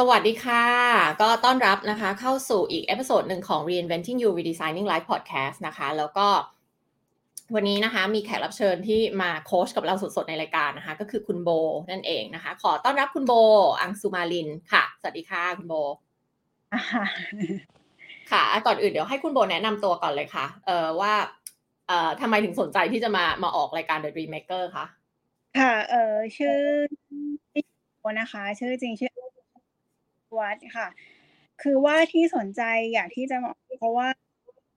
สวัสดีค่ะก็ต้อนรับนะคะเข้าสู่อีกเอพิโซดหนึ่งของ Reinventing You Redesigning Life Podcast นะคะแล้วก็วันนี้นะคะมีแขกรับเชิญที่มาโค้ชกับเราสดๆในรายการนะคะก็คือคุณโบนั่นเองนะคะขอต้อนรับคุณโบอังสุมาลินค่ะสวัสดีค่ะคุณโบค่ะก่อนอื่นเดี๋ยวให้คุณโบแนะนำตัวก่อนเลยค่ะว่าทำไมถึงสนใจที่จะมาออกรายการ The Dream Maker คะค่ะชื่อโบนะคะชื่อจริงชื่อวัดค่ะคือว่าที่สนใจอยากที่จะมาเพราะว่า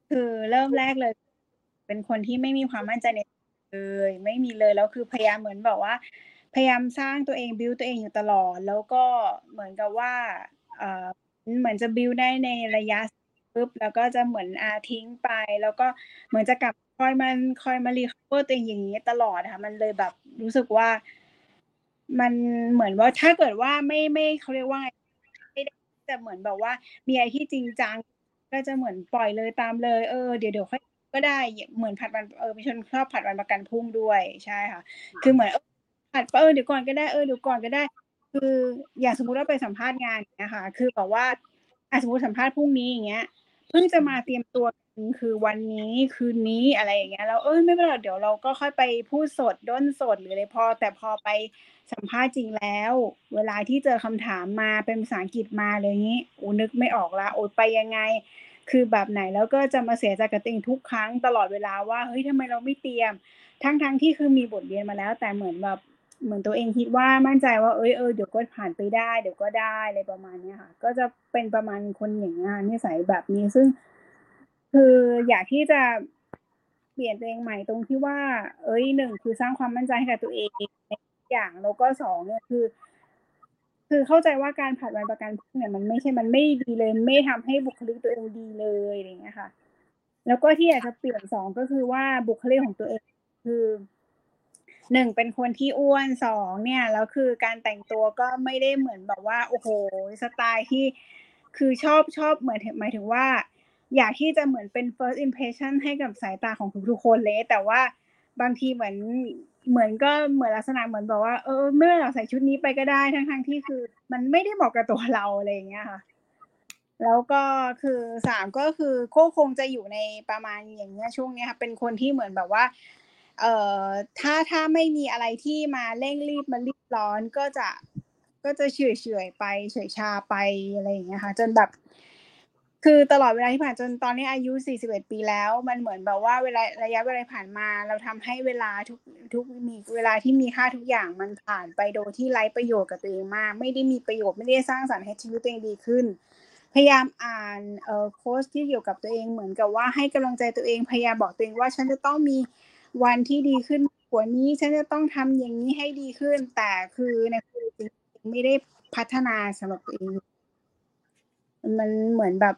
คือเริ่มแรกเลยเป็นคนที่ไม่มีความมั่นใจในเลยไม่มีเลยแล้วคือพยายามเหมือนแบบว่าพยายามสร้างตัวเองบิวตัวเองอยู่ตลอดแล้วก็เหมือนกับว่าเหมือนจะบิวได้ในระยะปุ๊บแล้วก็จะเหมือนทิ้งไปแล้วก็เหมือนจะกลับคอยมารีคาเวอร์ตัวเองอย่างนี้ตลอดค่ะมันเลยแบบรู้สึกว่ามันเหมือนว่าถ้าเกิดว่าไม่เขาเรียกว่าแต่เหมือนแบบว่ามีอะไรที่จริงจังก็จะเหมือนปล่อยเลยตามเลยเดี๋ยวค่อยก็ได้เหมือนผัดวันมีชนชอบผัดวันประกันพรุ่งด้วยใช่ค่ะคือเหมือนผัดเดี๋ยวก่อนก็ได้เดี๋ยวก่อนก็ได้คืออย่างสมมุติว่าไปสัมภาษณ์งานนะคะคือแบบว่าสมมุติสัมภาษณ์พรุ่งนี้อย่างเงี้ยเพิ่งจะมาเตรียมตัวคือวันนี้คืนนี้อะไรอย่างเงี้ยแล้วไม่เป็นไรเดี๋ยวเราก็ค่อยไปพูดสดด้นสดหรืออะไรพอแต่พอไปสัมภาษณ์จริงแล้วเวลาที่เจอคำถามมาเป็นภาษาอังกฤษมาเลยอย่างงี้นึกไม่ออกละไปยังไงคือแบบไหนแล้วก็จะมาเสียใจกับตัวเองทุกครั้งตลอดเวลาว่าเฮ้ยทำไมเราไม่เตรียมทั้งที่คือมีบทเรียนมาแล้วแต่เหมือนแบบเหมือนตัวเองคิดว่ามั่นใจว่าเดี๋ยวก็ผ่านไปได้เดี๋ยวก็ได้อะไรประมาณนี้ค่ะก็จะเป็นประมาณคนอย่างงานนิสัยแบบนี้ซึ่งคืออยากที่จะเปลี่ยนตัวเองใหม่ตรงที่ว่าหนึ่งคือสร้างความมั่นใจให้กับตัวเองอย่างแล้วก็สองเนี่ยคือเข้าใจว่าการผัดวันประกันพรุ่งเนี่ยมันไม่ใช่มันไม่ดีเลยไม่ทำให้บุคลิกตัวเองดีเลยอะไรอย่างเงี้ยค่ะแล้วก็ที่อยากจะเปลี่ยนสองก็คือว่าบุคลิกของตัวเองคือหนึ่งเป็นคนที่อ้วนสองเนี่ยแล้วคือการแต่งตัวก็ไม่ได้เหมือนแบบว่าโอ้โหสไตล์ที่คือชอบเหมือนหมายถึงว่าอยากที่จะเหมือนเป็น first impression ให้กับสายตาของทุกๆคนเลยแต่ว่าบางทีเหมือนก็เหมือนลักษณะเหมือนบอกว่าไม่เป็นไรใส่ชุดนี้ไปก็ได้ทั้งที่คือมันไม่ได้เหมาะกับตัวเราอะไรอย่างเงี้ยค่ะแล้วก็คือสามก็คือคงจะอยู่ในประมาณอย่างเงี้ยช่วงเนี้ยค่ะเป็นคนที่เหมือนแบบว่าถ้าไม่มีอะไรที่มาเร่งรีบมารีบร้อนก็จะเฉยๆไปเฉยชาไปอะไรอย่างเงี้ยค่ะจนแบบคือตลอดเวลาที่ผ่านจนตอนนี้อายุ41ปีแล้วมันเหมือนแบบว่าเวลาระยะเวลาผ่านมาเราทำให้เวลาทุกมีเวลาที่มีค่าทุกอย่างมันผ่านไปโดยที่ไร้ประโยชน์กับตัวเองมากไม่ได้มีประโยชน์ไม่ได้สร้างสรรค์ให้ชีวิตตัวเองดีขึ้นพยายามอ่านโค้ชที่เกี่ยวกับตัวเองเหมือนกับว่าให้กำลังใจตัวเองพยายามบอกตัวเองว่าฉันจะต้องมีวันที่ดีขึ้นกว่านี้ฉันจะต้องทำอย่างนี้ให้ดีขึ้นแต่คือในความจริงไม่ได้พัฒนาสำหรับตัวเองมันเหมือนแบบ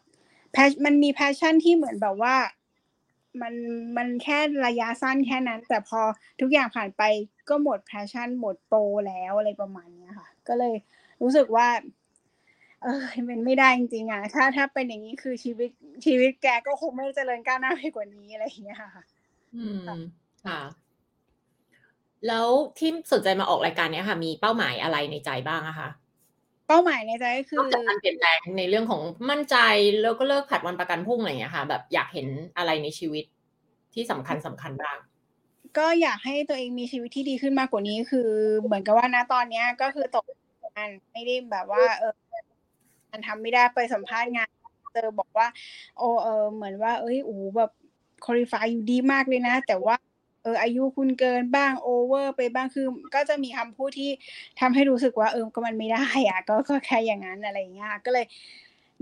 มันมีแพชชั่นที่เหมือนแบบว่ามันแค่ระยะสั้นแค่นั้นแต่พอทุกอย่างผ่านไปก็หมดแพชชั่นหมดโปรแล้วอะไรประมาณนี้ค่ะก็เลยรู้สึกว่ามันไม่ได้จริงๆอ่ะถ้าเป็นอย่างนี้คือชีวิตแกก็คงไม่เจริญก้าวหน้าไปกว่านี้อะไรอย่างเงี้ยค่ะค่ะแล้วที่สนใจมาออกรายการนี้ค่ะมีเป้าหมายอะไรในใจบ้างคะเป้าหมายในใจก็คือการเปลี่ยนแปลงในเรื่องของมั่นใจแล้วก็เลิกผัดวันประกันพรุ่งอะไรอย่างเงี้ยค่ะแบบอยากเห็นอะไรในชีวิตที่สำคัญบ้างก็อยากให้ตัวเองมีชีวิตที่ดีขึ้นมากกว่านี้คือเหมือนกับว่านะตอนนี้ก็คือตกงานไม่ได้แบบว่ามันทำไม่ได้ไปสัมภาษณ์งานเจอบอกว่าเหมือนว่าแบบqualify อยู่ดีมากเลยนะแต่ว่าอายุคุณเกินบ้างโอเวอร์ไปบ้างคือก็จะมีคำพูดที่ทำให้รู้สึกว่าก็มันไม่ได้อ่ะก็แค่อย่างนั้นอะไรอย่างเงี้ยก็เลย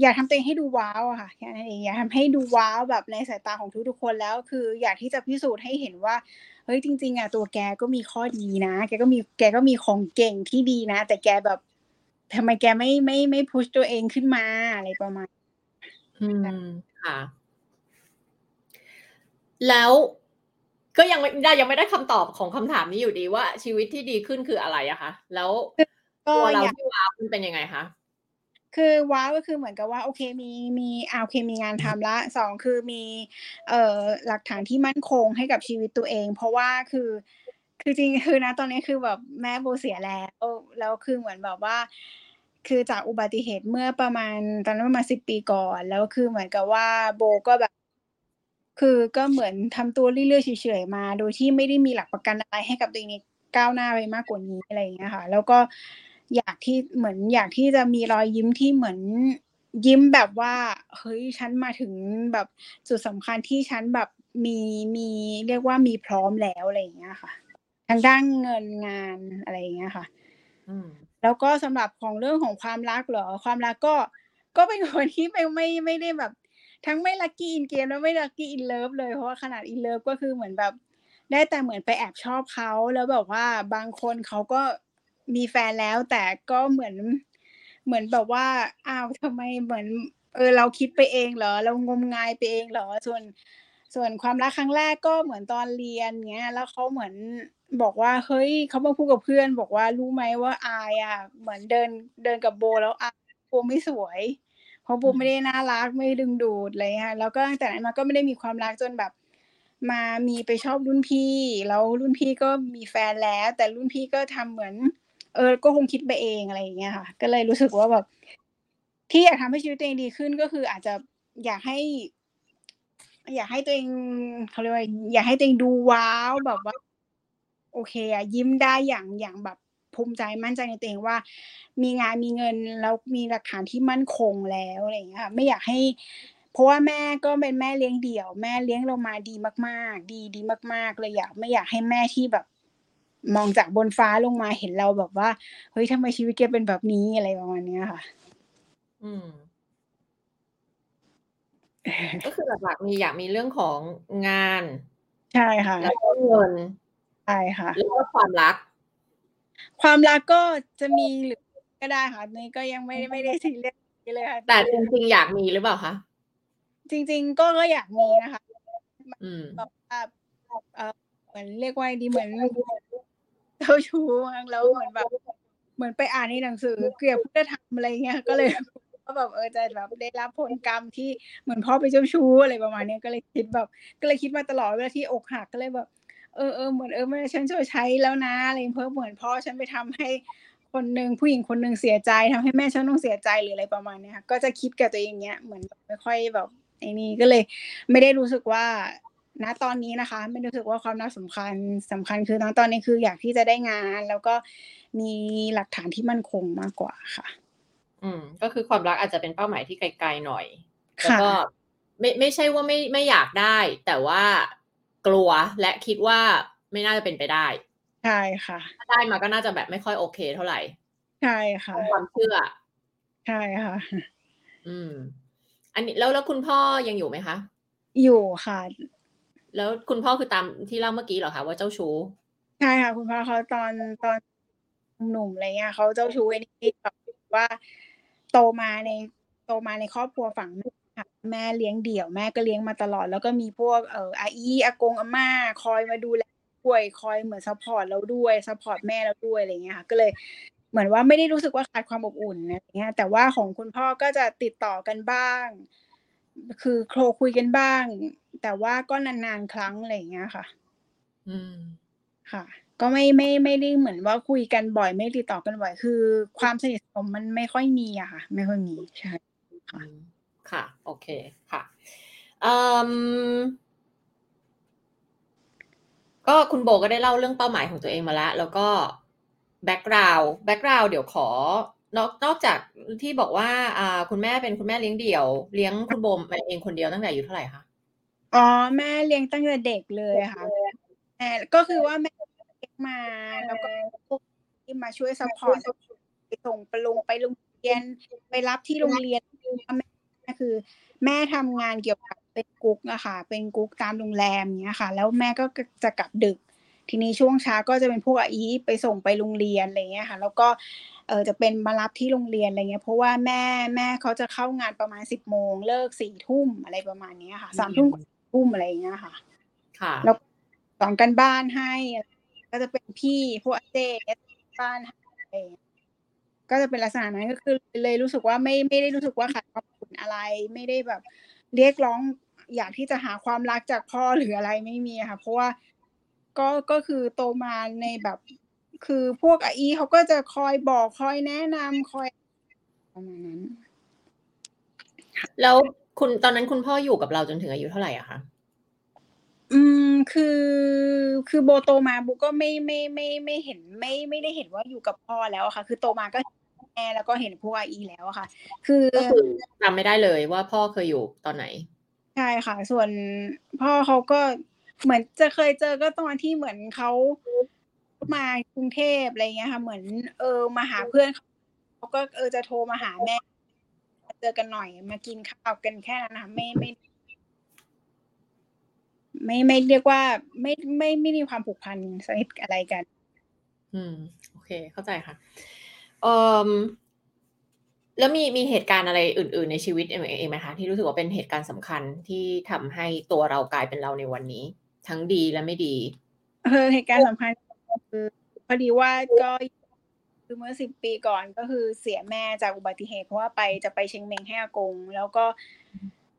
อยากทำตัวเองให้ดูว้าวอ่ะค่ะแค่นั้นเองอยากทำให้ดูว้าวแบบในสายตาของทุกๆคนแล้วคืออยากที่จะพิสูจน์ให้เห็นว่าเฮ้ยจริงๆอ่ะตัวแกก็มีข้อดีนะแกก็มีของเก่งที่ดีนะแต่แกแบบทำไมแกไม่พุชตัวเองขึ้นมาอะไรประมาณค่ะแล้วก็ยังไม่ได้คำตอบของคำถามนี้อยู่ดีว่าชีวิตที่ดีขึ้นคืออะไรอะคะแล้วตัวเราที่ว้าวมันเป็นยังไงคะคือว้าวก็คือเหมือนกับว่าโอเคมีโอเคมีงานทำละสองคือมีหลักฐานที่มั่นคงให้กับชีวิตตัวเองเพราะว่าคือจริงคือนะตอนนี้คือแบบแม่โบเสียแล้วคือเหมือนแบบว่า คือจากอุบัติเหตุเมื่อประมาณตอนนั้นประมาณ10 ปีก่อนแล้วคือเหมือนกับว่าโบก็แบบคือก็เหมือนทำตัวเรื่อยๆเฉยๆมาโดยที่ไม่ได้มีหลักประกันอะไรให้กับตัวเองก้าวหน้าไปมากกว่านี้อะไรอย่างเงี้ยค่ะแล้วก็อยากที่จะมีรอยยิ้มที่เหมือนยิ้มแบบว่าเฮ้ยฉันมาถึงแบบจุดสำคัญที่ฉันแบบมีเรียกว่ามีพร้อมแล้วอะไรอย่างเงี้ยค่ะทางด้านเงินงานอะไรอย่างเงี้ยค่ะแล้วก็สำหรับของเรื่องของความรักเหรอความรักก็เป็นคนที่ไม่ได้แบบทั้งไม่ลัคกี้อินเกมแล้วไม่ลัคกี้อินเลิฟเลยเพราะว่าขนาดอินเลิฟก็คือเหมือนแบบได้แต่เหมือนไปแอบชอบเขาแล้วแบบว่าบางคนเขาก็มีแฟนแล้วแต่ก็เหมือนแบบว่าอ้าวทำไมเหมือนเราคิดไปเองเหรอเรางมงายไปเองเหรอส่วนความรักครั้งแรกก็เหมือนตอนเรียนเงี้ยแล้วเขาเหมือนบอกว่าเฮ้ยเขามาพูดกับเพื่อนบอกว่ารู้ไหมว่าอายอ่ะเหมือนเดินกับโบแล้วอายโบไม่สวยเพราะโบไม่ได้น่ารักไม่ดึงดูดอะไรค่ะแล้วก็ตั้งแต่นั้นมาก็ไม่ได้มีความรักจนแบบมามีไปชอบรุ่นพี่แล้วรุ่นพี่ก็มีแฟนแล้วแต่รุ่นพี่ก็ทำเหมือนก็คงคิดไปเองอะไรอย่างเงี้ยค่ะก็เลยรู้สึกว่าแบบที่อยากทำให้ชีวิตตัวเองดีขึ้นก็คืออาจจะอยากให้ตัวเองเขาเรียกว่าอยากให้ตัวเองดูว้าวแบบว่าโอเคอะยิ้มได้อย่างแบบภูมิใจมั่นใจในตัวเองว่ามีงานมีเงินแล้วมีหลักฐานที่มั่นคงแล้วอะไรอย่างเงี้ยค่ะไม่อยากให้เพราะว่าแม่ก็เป็นแม่เลี้ยงเดี่ยวแม่เลี้ยงเรามาดีมากๆดีมากๆเลยไม่อยากให้แม่ที่แบบมองจากบนฟ้าลงมาเห็นเราแบบว่าเฮ้ยทำไมชีวิตแกเป็นแบบนี้อะไรประมาณนี้ค่ะก็คือหลักๆมีอยากมีเรื่องของงานใช่ค่ะแล้วก็เงินใช่ค่ะแล้วก็ความรักก็จะมีหรือก็ได้ค่ะนี่ก็ยังไม่ได้ซีเรียสเลยค่ะแต่จริงๆอยากมีหรือเปล่าคะจริงๆก็อยากมีนะคะแบบเหมือนเรียกว่าดีเหมือนเจ้าชู้แล้วเหมือนแบบเหมือนไปอ่านในหนังสือเกี่ยวกับพุทธธรรมอะไรเงี้ยก็เลยก็แบบจะแบบได้รับผลกรรมที่เหมือนพ่อไปเจ้าชู้อะไรประมาณนี้ก็เลยคิดมาตลอดเวลาที่อกหักก็เลยแบบเหมือนไม่ฉันช่วยใช้แล้วนะอะไรเพิ่มเหมือนพ่อฉันไปทำให้คนนึงผู้หญิงคนนึงเสียใจทำให้แม่ฉันต้องเสียใจหรืออะไรประมาณนี้ค่ะก็จะคิดกับตัวเองเงี้ยเหมือนไม่ค่อยแบบไอ้นี่ก็เลยไม่ได้รู้สึกว่าณตอนนี้นะคะไม่รู้สึกว่าความรักสำคัญคือตอนนี้คืออยากที่จะได้งานแล้วก็มีหลักฐานที่มั่นคงมากกว่าค่ะก็คือความรักอาจจะเป็นเป้าหมายที่ไกลๆหน่อยแล้วก็ไม่ใช่ว่าไม่อยากได้แต่ว่ากลัวและคิดว่าไม่น่าจะเป็นไปได้ใช่ค่ะถ้าได้มาก็น่าจะแบบไม่ค่อยโอเคเท่าไหร่ใช่ค่ะความเชื่อใช่ค่ะอันนี้แล้วคุณพ่อยังอยู่ไหมคะอยู่ค่ะแล้วคุณพ่อคือตามที่เล่าเมื่อกี้เหรอคะว่าเจ้าชู้ใช่ค่ะคุณพ่อเขาตอนหนุ่มอะไรเงี้ยเขาเจ้าชู้ไอ้นี่แบบว่าโตมาในครอบครัวฝั่งแม่เลี้ยงเดี่ยวแม่ก็เลี้ยงมาตลอดแล้วก็มีพวกอาอี้อากงอาม่าคอยมาดูแลป่วยคอยเหมือนซัพพอร์ตเราด้วยซัพพอร์ตแม่เราด้วยอะไรเงี้ยค่ะก็เลยเหมือนว่าไม่ได้รู้สึกว่าขาดความอบอุ่นนะเงี้ยแต่ว่าของคุณพ่อก็จะติดต่อกันบ้างคือโครคุยกันบ้างแต่ว่าก็นานๆครั้งอะไรอย่างเงี้ยค่ะค่ะก็ไม่ได้เหมือนว่าคุยกันบ่อยไม่ติดต่อกันบ่อยคือความสนิทสนมมันไม่ค่อยมีอะค่ะไม่ค่อยมีใช่ค่ะค่ะโอเคค่ะก็คุณโบก็ได้เล่าเรื่องเป้าหมายของตัวเองมาแล้วก็แบ็คกราวด์เดี๋ยวขอนอกจากที่บอกว่าคุณแม่เป็นคุณแม่เลี้ยงเดี่ยวเลี้ยงคุณโบมาเองคนเดียวตั้งแต่อายุเท่าไหร่คะอ๋อแม่เลี้ยงตั้งแต่เด็กเลยค่ะแม่ก็คือว่าแม่เลี้ยงมาแล้วก็พวกที่มาช่วยซัพพอร์ตไปส่งไปโรงเรียนไปรับที่โรงเรียนแม่คือแม่ทำงานเกี่ยวกับเป็นกุ๊กอะค่ะเป็นกุ๊กตามโรงแรมเงี้ยค่ะแล้วแม่ก็จะกลับดึกทีนี้ช่วงเช้าก็จะเป็นพวกอาอีไปส่งไปโรงเรียนอะไรเงี้ยค่ะแล้วก็จะเป็นมารับที่โรงเรียนอะไรเงี้ยเพราะว่าแม่เขาจะเข้างานประมาณ 10 โมงเลิก 4 ทุ่มอะไรประมาณนี้ค่ะ 3 ทุ่มอะไรอย่างเงี้ยค่ะค่ะแล้วสอนกันบ้านให้ก็จะเป็นพี่พวกเจ๊บ้านให้ก็จะเป็นลักษณะนั้นก็คือเลยรู้สึกว่าไม่ได้รู้สึกว่าขาดความอบอุ่นอะไรไม่ได้แบบเรียกร้องอยากที่จะหาความรักจากพ่อหรืออะไรไม่มีค่ะเพราะว่าก็คือโตมาในแบบคือพวกอาอี้เขาก็จะคอยบอกคอยแนะนำคอย ประมาณนั้นแล้วคุณตอนนั้นคุณพ่ออยู่กับเราจนถึงอายุเท่าไหร่อะคะคือโบโตมาโบก็ไม่เห็นไม่ได้เห็นว่าอยู่กับพ่อแล้วอะค่ะคือโตมาก็แม่แล้วก็เห็นพวกอาอีแล้วอะค่ะคือจำไม่ได้เลยว่าพ่อเคยอยู่ตอนไหนใช่ค่ะส่วนพ่อเขาก็เหมือนจะเคยเจอก็ตอนที่เหมือนเขามากรุงเทพอะไรเงี้ยค่ะเหมือนมาหาเพื่อนเขาก็จะโทรมาหาแม่เจอกันหน่อยมากินข้าวกันแค่นั้นนะคะไม่เรียกว่าไม่มีความผูกพันสนิทอะไรกันโอเคเข้าใจค่ะแล้วมีเหตุการณ์อะไรอื่นๆในชีวิตเองไหมคะที่รู้สึกว่าเป็นเหตุการณ์สำคัญที่ทำให้ตัวเรากลายเป็นเราในวันนี้ทั้งดีและไม่ดีเหตุการณ์สำคัญคือพอดีว่าก็คือเมื่อ10ปีก่อนก็คือเสียแม่จากอุบัติเหตุเพราะว่าจะไปเชียงเมงให้อากงแล้วก็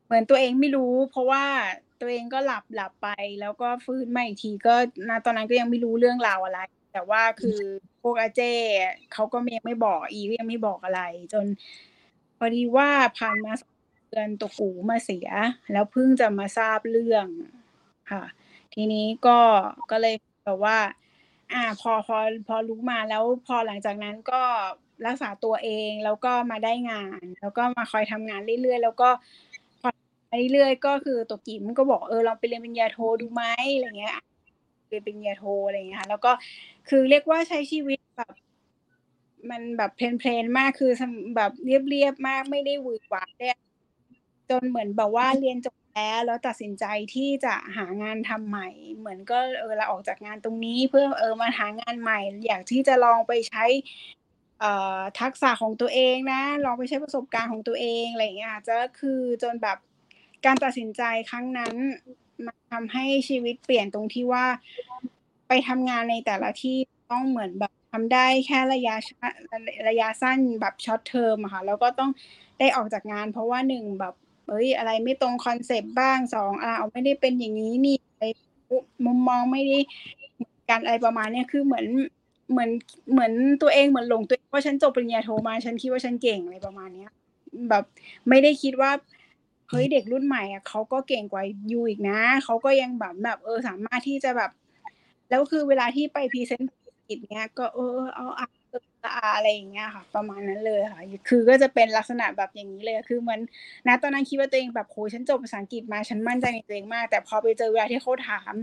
เหมือนตัวเองไม่รู้เพราะว่าตัวเองก็หลับไปแล้วก็ฟื้นมาอีกทีก็ณตอนนั้นก็ยังไม่รู้เรื่องราวอะไรแต่ว่าคือพวกอาเจ้เขาก็ยังไม่บอกอีก็ยังไม่บอกอะไรจนพอดีว่าผ่านมา2เดือนตัวกูมาเสียแล้วเพิ่งจะมาทราบเรื่องค่ะทีนี้ก็เลยแบบว่าพอรู้มาแล้วพอหลังจากนั้นก็รักษาตัวเองแล้วก็มาได้งานแล้วก็มาคอยทำงานเรื่อยๆแล้วก็พอเรื่อยๆก็คือตัวกิมก็บอกลองไปเรียนปริญญาโทดูไหมอะไรเงี้ยเรียนปริญญาโทอะไรเงี้ยค่ะแล้วก็คือเรียกว่าใช้ชีวิตแบบมันแบบเพลนมากคือแบบเรียบๆมากไม่ได้หวือหวาจนเหมือนแบบว่าเรียนจบแล้วตัดสินใจที่จะหางานทำใหม่เหมือนก็ลาออกจากงานตรงนี้เพื่อมาหางานใหม่อยากที่จะลองไปใช้ทักษะของตัวเองนะลองไปใช้ประสบการณ์ของตัวเองอะไรอย่างเงี้ยจะคือจนแบบการตัดสินใจครั้งนั้นมันทำให้ชีวิตเปลี่ยนตรงที่ว่าไปทำงานในแต่ละที่ต้องเหมือนแบบทำได้แค่ระยะสั้นแบบช็อตเทอมอะค่ะแล้วก็ต้องได้ออกจากงานเพราะว่าหนึ่งแบบอะไรไม่ตรงคอนเซปต์บ้าง2ไม่ได้เป็นอย่างนี้นี่มุมมองไม่ได้การอะไรประมาณนี้คือเหมือนตัวเองเหมือนหลงตัวว่าฉันจบปริญญาโทมาฉันคิดว่าฉันเก่งอะไรประมาณนี้แบบไม่ได้คิดว่าเฮ้ยเด็กรุ่นใหม่อ่ะเขาก็เก่งกว่าอยู่อีกนะเขาก็ยังแบบสามารถที่จะแบบแล้วคือเวลาที่ไปพรีเซนต์ธุรกิจเนี้ยก็เอาอะไรอย่างเงี้ยค่ะประมาณนั้นเลยค่ะคือก็จะเป็นลักษณะแบบอย่างนี้เลยคือมันนะตอนนั้นคิดว่าตัวเองแบบโหฉันจบภาษาอังกฤษมาฉันมั่นใจในตัวเองมากแต่พอไปเจอเวลาที่เขาถาม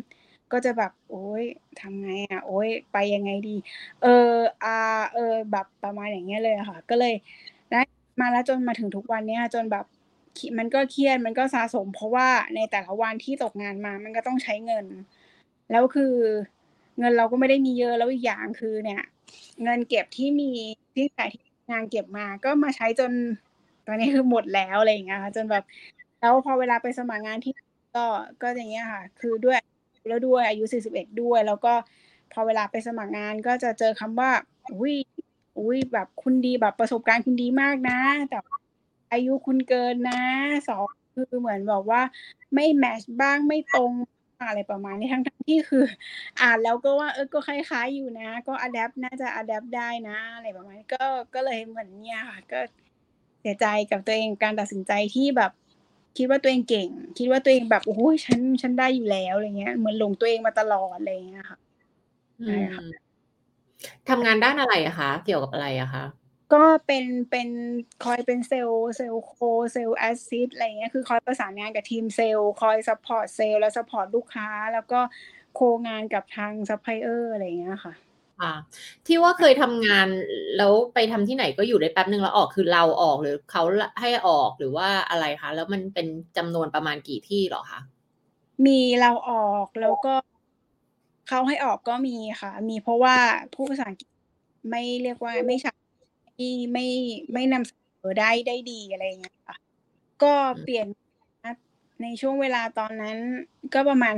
ก็จะแบบโอ๊ยทำไงอ่ะโอ๊ยไปยังไงดีแบบประมาณอย่างเงี้ยเลยค่ะก็เลยได้มาแล้วจนมาถึงทุกวันเนี้ยจนแบบมันก็เครียดมันก็สะสมเพราะว่าในแต่ละวันที่ตกงานมามันก็ต้องใช้เงินแล้วคือเงินเราก็ไม่ได้มีเยอะแล้วอีกอย่างคือเนี่ยเงินเก็บที่มีที่จ่ายที่งานเก็บมาก็มาใช้จนตอนนี้คือหมดแล้วอะไรอย่างเงี้ยค่ะจนแบบแล้วพอเวลาไปสมัครงานที่ก็อย่างเงี้ยค่ะคือด้วยแล้วด้วยอายุ41ด้วยแล้วก็พอเวลาไปสมัครงานก็จะเจอคำว่าอุ้ยแบบคุณดีแบบประสบการณ์คุณดีมากนะแต่อายุคุณเกินนะ2คือเหมือนบอกว่าไม่แมทช์บ้างไม่ตรงอะไรประมาณนี้ทั้งที่คืออ่านแล้วก็ว่าก็คล้ายๆอยู่นะก็อะแดปน่าจะอะแดปได้นะอะไรประมาณนี้ก็เลยเหมือนเนี่ยค่ะก็เสียใจกับตัวเองการตัดสินใจที่แบบคิดว่าตัวเองเก่งคิดว่าตัวเองแบบโอ้ยฉันได้อยู่แล้วอะไรเงี้ยเหมือนหลงตัวเองมาตลอดอะไรเงี้ยค่ะทำงานด้านอะไรอะคะเกี่ยวกับอะไรอะคะก็เป็นคอยเป็นเซลล์โคเซลล์แอสซิสต์อะไรเงี้ยคือคอยประสานงานกับทีมเซลล์คอยซัพพอร์ตเซลล์และซัพพอร์ตลูกค้าแล้วก็โคงานกับทางซัพพลายเออร์อะไรเงี้ยค่ะที่ว่าเคยทำงานแล้วไปทำที่ไหนก็อยู่ได้แป๊บนึงแล้วออกคือเราออกหรือเขาให้ออกหรือว่าอะไรคะแล้วมันเป็นจำนวนประมาณกี่ที่หรอคะมีเราออกแล้วก็เขาให้ออกก็มีค่ะมีเพราะว่าผู้ภาษาอังกฤษไม่เรียกว่าไม่ชัดที่ไม่นำเสนอได้ดีอะไรเงี้ยค่ะก็เปลี่ยนในช่วงเวลาตอนนั้นก็ประมาณ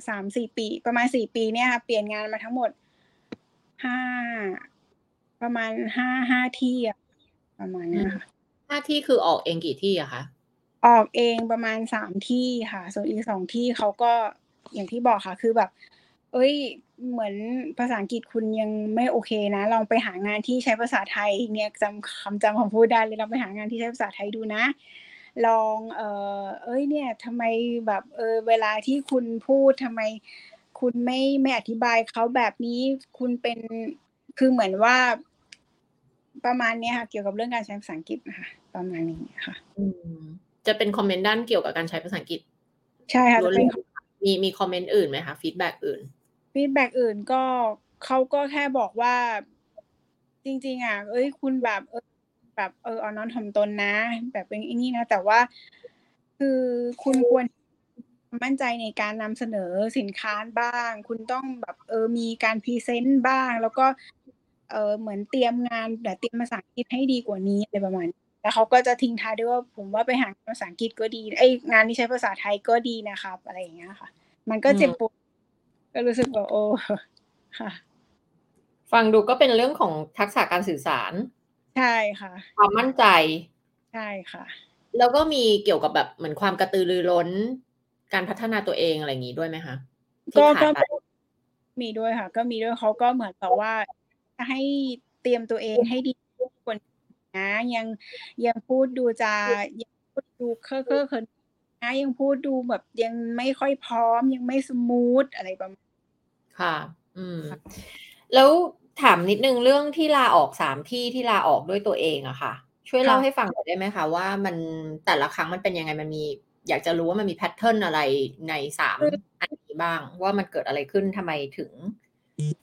3-4 ปีประมาณ4 ปีเนี่ยค่ะเปลี่ยนงานมาทั้งหมดประมาณ5 ที่อะประมาณนี้ค่ะ5 ที่คือออกเองกี่ที่อะคะออกเองประมาณ3 ที่ค่ะส่วนอีก2 ที่เขาก็อย่างที่บอกค่ะคือแบบ เอ้ยเหมือนภาษาอังกฤษคุณยังไม่โอเคนะลองไปหางานที่ใช้ภาษาไทยเนี่ยจำคำพูดได้เลยลองไปหางานที่ใช้ภาษาไทยดูนะลองเอ้ยเนี่ยทำไมแบบเวลาที่คุณพูดทำไมคุณไม่อธิบายเขาแบบนี้คุณเป็นคือเหมือนว่าประมาณนี้ค่ะเกี่ยวกับเรื่องการใช้ภาษาอังกฤษนะคะประมาณนี้ค่ะจะเป็นคอมเมนต์ด้านเกี่ยวกับการใช้ภาษาอังกฤษใช่ค่ะมีคอมเมนต์อื่นไหมคะฟีดแบ็กอื่นก็เขาก็แค่บอกว่าจริงๆอ่ะคุณแบบอ่อนน้อมถ่อมตนนะแบบเป็นอย่างนี้นะแต่ว่าคือคุณควรมั่นใจในการนำเสนอสินค้าบ้างคุณต้องแบบมีการพรีเซนต์บ้างแล้วก็เหมือนเตรียมงานแต่เตรียมภาษาอังกฤษให้ดีกว่านี้อะไรประมาณนี้แล้วเขาก็จะทิ้งท้ายด้วยว่าผมว่าไปหาภาษาอังกฤษก็ดีงานที่ใช้ภาษาไทยก็ดีนะครับอะไรอย่างเงี้ยค่ะมันก็เจ็บปวดก็รู้สึกว่าโอ้ค่ะฟังดูก็เป็นเรื่องของทักษะการสื่อสารใช่ค่ะความมั่นใจใช่ค่ะแล้วก็มีเกี่ยวกับแบบเหมือนความกระตือรือร้นการพัฒนาตัวเองอะไรอย่างงี้ด้วยไหมคะก็มีด้วยค่ะก็มีด้วยเขาก็เหมือนแบบว่าให้เตรียมตัวเองให้ดีกว่านะยังพูดดูจะยังพูดดูเค้อๆเขินนะยังพูดดูแบบยังไม่ค่อยพร้อมยังไม่สมูทอะไรประมาณค่ะแล้วถามนิดนึงเรื่องที่ลาออก3ที่ที่ลาออกด้วยตัวเองอะค่ะช่วยเล่าให้ฟังหน่อยได้ไหมคะว่ามันแต่ละครั้งมันเป็นยังไงมันมีอยากจะรู้ว่ามันมีแพทเทิร์นอะไรใน3อันนี้บ้างว่ามันเกิดอะไรขึ้นทำไมถึง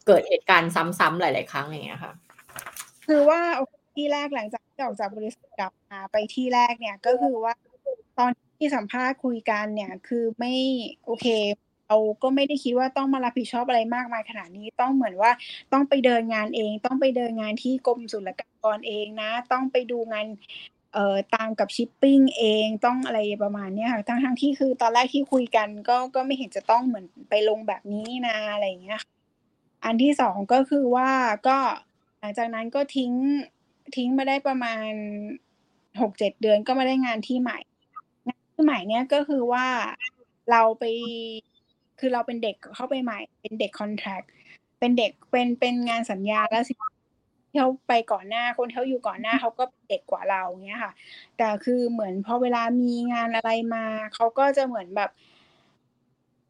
เกิดเหตุการณ์ซ้ำๆหลายๆครั้งอย่างเงี้ยค่ะคือว่าที่แรกหลังจากที่ออกจากบริษัทกลับมาไปที่แรกเนี่ยก็คือว่าตอนที่สัมภาษณ์คุยกันเนี่ยคือไม่โอเคเราก็ไม่ได้คิดว่าต้องมารับผิดชอบอะไรมากมายขนาดนี้ต้องเหมือนว่าต้องไปเดินงานเองต้องไปเดินงานที่กรมศุลกากรเองนะต้องไปดูงานตามกับชิปปิ้งเองต้องอะไรประมาณนี้ค่ะทั้งที่คือตอนแรกที่คุยกันก็ไม่เห็นจะต้องเหมือนไปลงแบบนี้นะอะไรอย่างเงี้ยอันที่สองก็คือว่าก็หลังจากนั้นก็ทิ้งมาได้ประมาณ 6-7 เดือนก็มาได้งานที่ใหม่งานที่ใหม่เนี่ยก็คือว่าเราเป็นเด็กเข้าไปใหม่เป็นเด็กคอนแทรคเป็นเด็กเป็นงานสัญญาแล้วที่เขาไปก่อนหน้าคนเขาอยู่ก่อนหน้าเขาก็เด็กกว่าเราเงี้ยค่ะแต่คือเหมือนพอเวลามีงานอะไรมาเขาก็จะเหมือนแบบ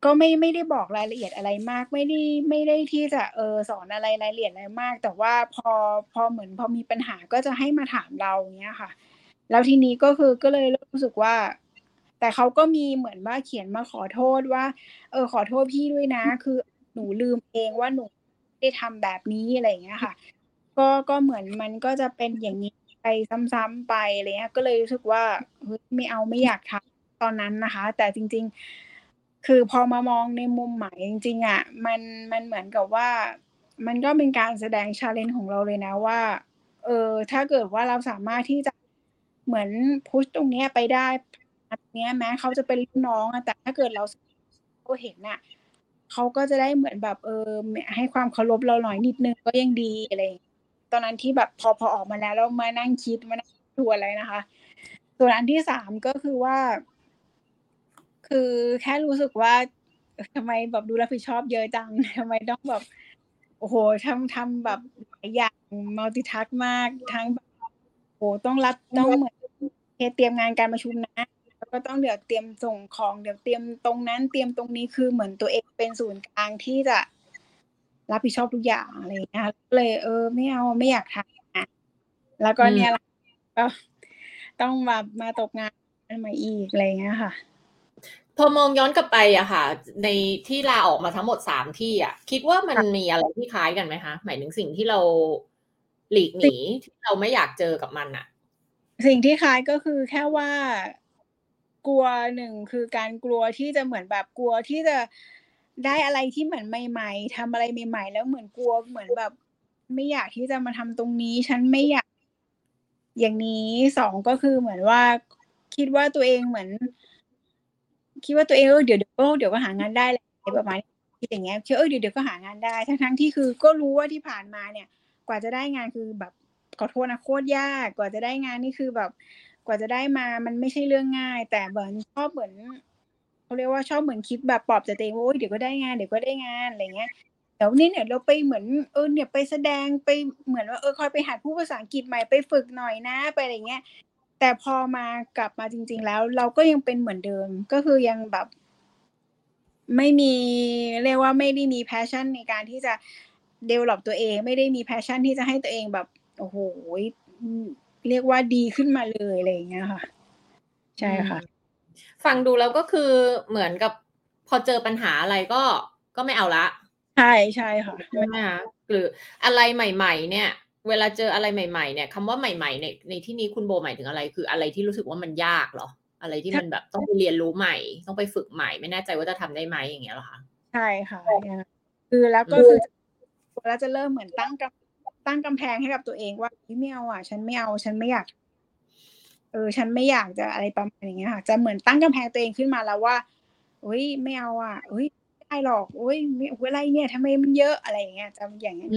ก็ไม่ได้บอกรายละเอียดอะไรมากไม่ได้ที่จะสอนอะไรรายละเอียดอะไรมากแต่ว่าพอเหมือนพอมีปัญหาก็จะให้มาถามเราเงี้ยค่ะแล้วทีนี้ก็คือก็เลยรู้สึกว่าแต่เขาก็มีเหมือนว่าเขียนมาขอโทษว่าขอโทษพี่ด้วยนะคือหนูลืมเองว่าหนูได้ทำแบบนี้อะไรอย่างเงี้ยค่ะก็เหมือนมันก็จะเป็นอย่างนี้ไปซ้ำๆไปอะไรเงี้ยก็เลยรู้สึกว่าเฮ้ยไม่เอาไม่อยากทำตอนนั้นนะคะแต่จริงๆคือพอมามองในมุมใหม่จริงๆอ่ะมันเหมือนกับว่ามันก็เป็นการแสดง challenge ของเราเลยนะว่าถ้าเกิดว่าเราสามารถที่จะเหมือน push ตรงนี้ไปได้อันนี้แม้เขาจะเป็นลูกน้องแต่ถ้าเกิดเราเห็นน่ะเขาก็จะได้เหมือนแบบให้ความเคารพเราหน่อยนิดนึงก็ยังดีอะไรตอนนั้นที่แบบพอออกมาแล้วมานั่งคิดมานั่งดูอะไรนะคะส่วนอันที่สามก็คือว่าคือแค่รู้สึกว่าทำไมแบบดูรับผิดชอบเยอะจังทำไมต้องแบบโอ้โหทำแบบหลายอย่างมัลติทัสมากทั้งแบบโอ้โหต้องเหมือนเตรียมงานการประชุมนะแล้วก็ต้องเดี๋ยวเตรียมส่งของเดี๋ยวเตรียมตรงนั้นเตรียมตรงนี้คือเหมือนตัวเองเป็นศูนย์กลางที่จะรับผิดชอบทุกอย่างอะไรนะคะก็เลยไม่เอาไม่อยากทำนะแล้วก็เนี่ยก็ต้องมาตกงานมาอีกอะไรเงี้ยค่ะพอมองย้อนกลับไปอะค่ะในที่ลาออกมาทั้งหมด3ที่อะคิดว่ามันมีอะไรที่คล้ายกันไหมคะหมายถึงสิ่งที่เราหลีกหนีที่เราไม่อยากเจอกับมันอะสิ่งที่คล้ายก็คือแค่ว่ากลัวหนึ่งคือการกลัวที่จะเหมือนแบบกลัวที่จะได้อะไรที่เหมือนใหม่ๆทำอะไรใหม่ๆแล้วเหมือนกลัวเหมือนแบบไม่อยากที่จะมาทำตรงนี้ฉันไม่อยากอย่างนี้สองก็คือเหมือนว่าคิดว่าตัวเองเดี๋ยวก็หางานได้อะไรประมาณนี้อย่างเงี้ยคิดเดี๋ยวก็หางานได้ทั้งที่คือก็รู้ว่าที่ผ่านมาเนี่ยกว่าจะได้งานคือแบบขอโทษนะโคตรยากกว่าจะได้งานนี่คือแบบกว่าจะได้มามันไม่ใช่เรื่องง่ายแต่เหมือนชอบเหมือน เขาเรียกว่าชอบเหมือนคิดแบบปลอบใจตัวเองว่าโอ๊ยเดี๋ยวก็ได้งานเดี๋ยวก็ได้งานอะไรเงี้ยแต่วันนี้เนี่ยเราไปเหมือนเนี่ยไปแสดงไปเหมือนว่าคอยไปหัดพูดภาษาอังกฤษใหม่ไปฝึกหน่อยนะไปอะไรเงี้ยแต่พอมากลับมาจริงๆแล้วเราก็ยังเป็นเหมือนเดิมก็คือยังแบบไม่มีเรียกว่าไม่ได้มีแพชชั่นในการที่จะ develop ตัวเองไม่ได้มีแพชชั่นที่จะให้ตัวเองแบบโอ้โหเรียกว่าดีขึ้นมาเลยอะไรอย่างเงี้ยค่ะใช่ค่ะฟังดูแล้วก็คือเหมือนกับพอเจอปัญหาอะไรก็ไม่เอาละใช่ใช่ค่ะใช่ไหมคะหรืออะไรใหม่ๆเนี่ยเวลาเจออะไรใหม่ๆเนี่ยคำว่าใหม่ๆในที่นี้คุณโบหมายถึงอะไรคืออะไรที่รู้สึกว่ามันยากเหรออะไรที่มันแบบต้องไปเรียนรู้ใหม่ต้องไปฝึกใหม่ไม่แน่ใจว่าจะทำได้ไหมอย่างเงี้ยเหรอคะใช่ค่ะคือแล้วก็คือเราจะเริ่มเหมือนตั้งกำแพงให้กับตัวเองว่าไม่เอาอ่ะฉันไม่เอาฉันไม่อยากฉันไม่อยากจะอะไรประมาณอย่างเงี้ยค่ะจะเหมือนตั้งกำแพงตัวเองขึ้นมาแล้วว่าโอ๊ยไม่เอาอ่ะโอ๊ยไม่ได้หรอกโอ๊ยอะไรเนี่ยทำไมมันเยอะอะไรอย่างเงี้ยจะอย่างเงี้ย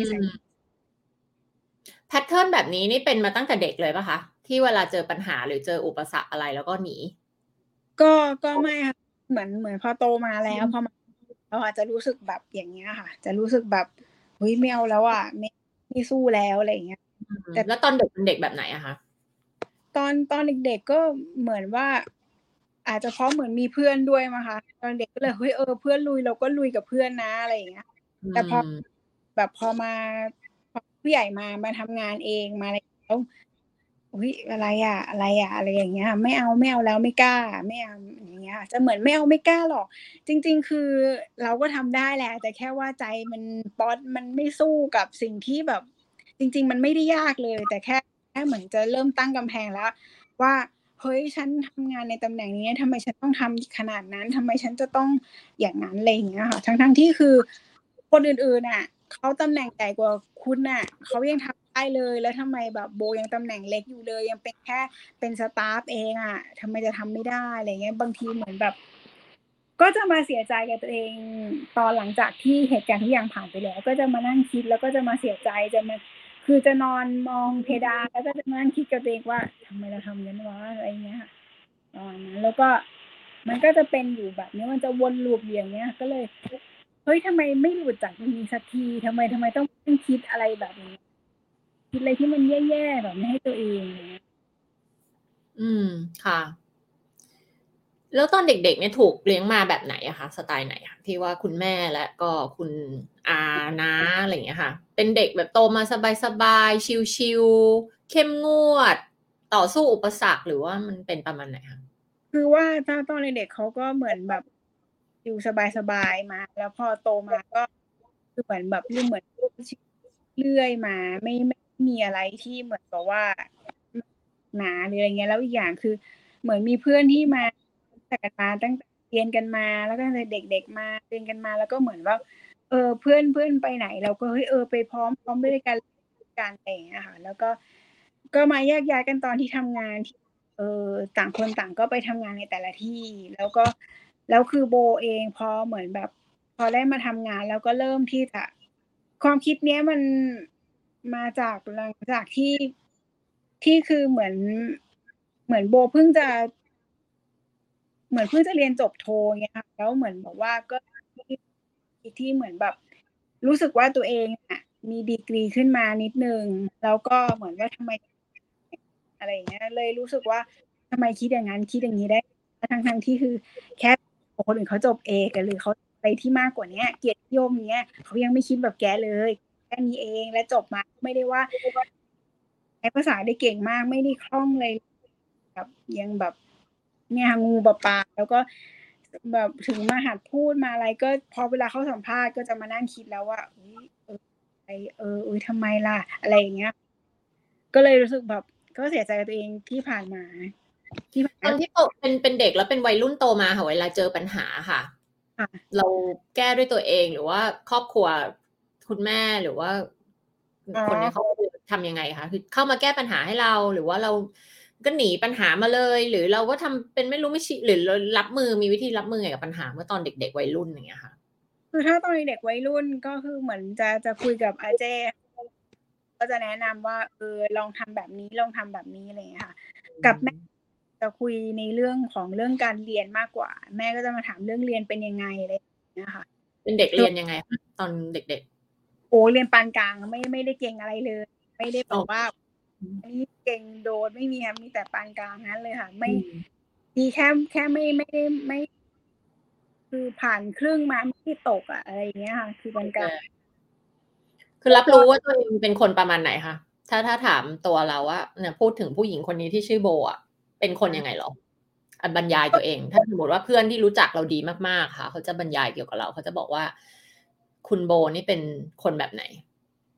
แพทเทิร์นแบบนี้นี่เป็นมาตั้งแต่เด็กเลยป่ะคะที่เวลาเจอปัญหาหรือเจออุปสรรคอะไรแล้วก็หนีก็ไม่ค่ะเหมือนพอโตมาแล้วพอมาเราอาจจะรู้สึกแบบอย่างเงี้ยค่ะจะรู้สึกแบบเฮ้ยไม่เอาแล้วอ่ะไม่สู้แล้วอะไรอย่างเงี้ยแต่แล้วตอนเด็กเป็นเด็กแบบไหนอะคะตอนเด็กๆก็เหมือนว่าอาจจะเพราะเหมือนมีเพื่อนด้วยมั้งคะตอนเด็กก็เลยเฮ้ยเพื่อนลุยเราก็ลุยกับเพื่อนนะอะไรอย่างเงี้ยแต่พอแบบพอมาผู้ใหญ่มาทำงานเองมาแล้วอุ้ยอะไรอ่ะอะไรอย่างเงี้ยไม่เอาแล้วไม่กล้าไม่เอาอย่างเงี้ยจะเหมือนไม่เอาไม่กล้าหรอกจริงๆคือเราก็ทำได้แหละแต่แค่ว่าใจมันป๊อตมันไม่สู้กับสิ่งที่แบบจริงๆมันไม่ได้ยากเลยแต่แค่เหมือนจะเริ่มตั้งกำแพงแล้วว่าเฮ้ยฉันทำงานในตำแหน่งนี้ทำไมฉันต้องทำขนาดนั้นทำไมฉันจะต้องอย่างนั้นอะไรอย่างเงี้ยค่ะทั้งๆที่คือคนอื่นๆอ่ะเขาตำแหน่งใหญ่กว่าคุณน่ะเขายังทำได้เลยแล้วทำไมแบบโบยังตำแหน่งเล็กอยู่เลยยังเป็นแค่เป็นสตาฟเองอ่ะทำไมจะทำไม่ได้อะไรเงี้ยบางทีเหมือนแบบก็จะมาเสียใจกับตัวเองตอนหลังจากที่เหตุการณ์ทุกอย่างผ่านไปแล้วก็จะมานั่งคิดแล้วก็จะมาเสียใจจะมาคือจะนอนมองเพดานแล้วก็จะมานั่งคิดกับตัวเองว่าทำไมเราทำงั้นวะอะไรเงี้ยประมาณนั้นแล้วก็มันก็จะเป็นอยู่แบบนี้มันจะวนลูปอย่างเงี้ยก็เลยเฮ้ยทำไมไม่หลุดจากตรงนี้สักทีทำไมต้องคิดอะไรแบบนี้คิดอะไรที่มันแย่ๆแบบนี้ให้ตัวเองเนี่ยค่ะแล้วตอนเด็กๆเนี่ยถูกเลี้ยงมาแบบไหนอะคะสไตล์ไหนอะที่ว่าคุณแม่และก็คุณอาน้าอะไรอย่างเงี้ยค่ะเป็นเด็กแบบโตมาสบายๆชิลๆเข้มงวดต่อสู้อุปสรรคหรือว่ามันเป็นประมาณไหนคะคือว่าตอนเด็กๆเขาก็เหมือนแบบอยู่สบายๆมาแล้วพอโตมาก็คือเหมือนแบบเหมือนเรื่อยมาไม่มีอะไรที่เหมือนกับว่าหนาหรืออะไรเงี้ยแล้วอีกอย่างคือเหมือนมีเพื่อนที่มาตั้งแต่เรียนกันมาแล้วก็ตั้งแต่เด็กๆมาเรียนกันมาแล้วก็เหมือนว่าเพื่อนเพื่อนไปไหนเราก็เฮ้ยไปพร้อมด้วยกันอะไรอย่างเงี้ยค่ะแล้วก็มาแยกย้ายกันตอนที่ทำงานที่ต่างคนต่างก็ไปทำงานในแต่ละที่แล้วคือโบเองพอเหมือนแบบพอได้มาทำงานแล้วก็เริ่มที่จะความคิดเนี้ยมันมาจากหลังจากที่คือเหมือนโบเพิ่งจะเรียนจบโทเงี้ยค่ะแล้วเหมือนบอกว่าก็ที่เหมือนแบบรู้สึกว่าตัวเองอ่ะมีดีกรีขึ้นมานิดนึงแล้วก็เหมือนว่าทำไมอะไรอย่างเงี้ยเลยรู้สึกว่าทำไมคิดอย่างนั้นคิดอย่างนี้ได้ทั้งที่คือแค่คนอื่นเขาจบเอกหรือเขาไปที่มากกว่านี้เกียรตินิยมเงี้ยเขายังไม่คิดแบบแกเลยแค่นี้เองและจบมาไม่ได้ว่าใช้ภาษาได้เก่งมากไม่ได้คล่องเลยแบบยังแบบเนี่ยงูปลาปลาแล้วก็แบบถึงมาหัดพูดมาอะไรก็พอเวลาเขาสัมภาษณ์ก็จะมานั่งคิดแล้วว่าทำไมล่ะอะไรอย่างเงี้ยก็เลยรู้สึกแบบก็เสียใจกับตัวเองที่ผ่านมาตอนที่โตเป็นเด็กแล้วเป็นวัยรุ่นโตมาค่ะเวลาเจอปัญหาค่ะเราแก้ด้วยตัวเองหรือว่าครอบครัวคุณแม่หรือว่าคนในครอบครัวทำยังไงคะคือเข้ามาแก้ปัญหาให้เราหรือว่าเราก็หนีปัญหามาเลยหรือเราก็ทำเป็นไม่รู้ไม่ชี้หรือรับมือมีวิธีรับมือไงกับปัญหาเมื่อตอนเด็กๆวัยรุ่นอย่างเงี้ยค่ะคือถ้าตอนเด็กวัยรุ่นก็คือเหมือนจะคุยกับอาเจก็จะแนะนำว่าลองทำแบบนี้ลองทำแบบนี้อะไรอย่างเงี้ยค่ะกับแม่ จะคุยในเรื่องของเรื่องการเรียนมากกว่าแม่ก็จะมาถามเรื่องเรียนเป็นยังไงอะไรอย่างเงี้ยค่ะเป็นเด็กเรียนยังไงตอนเด็กๆโอ้เรียนปานกลางไม่ได้เก่งอะไรเลยไม่ได้บอกว่านี่เก่งโดดไม่มีค่ะมีแต่ปานกลางนั้นเลยค่ะไม่ดีแค่ไม่คือผ่านครึ่งมาไม่ตกอะอะไรอย่างเงี้ยค่ะคือปานกลางคือรับรู้ว่าตัวเองเป็นคนประมาณไหนคะถ้าถามตัวเราว่าเนี่ยพูดถึงผู้หญิงคนนี้ที่ชื่อโบอ่ะเป็นคนยังไงหรออบรรยายตัวเองถ้าสมมติว่าเพื่อนที่รู้จักเราดีมากๆค่ะเขาจะบรรยายเกี่ยวกับเราเขาจะบอกว่าคุณโบนี่เป็นคนแบบไหน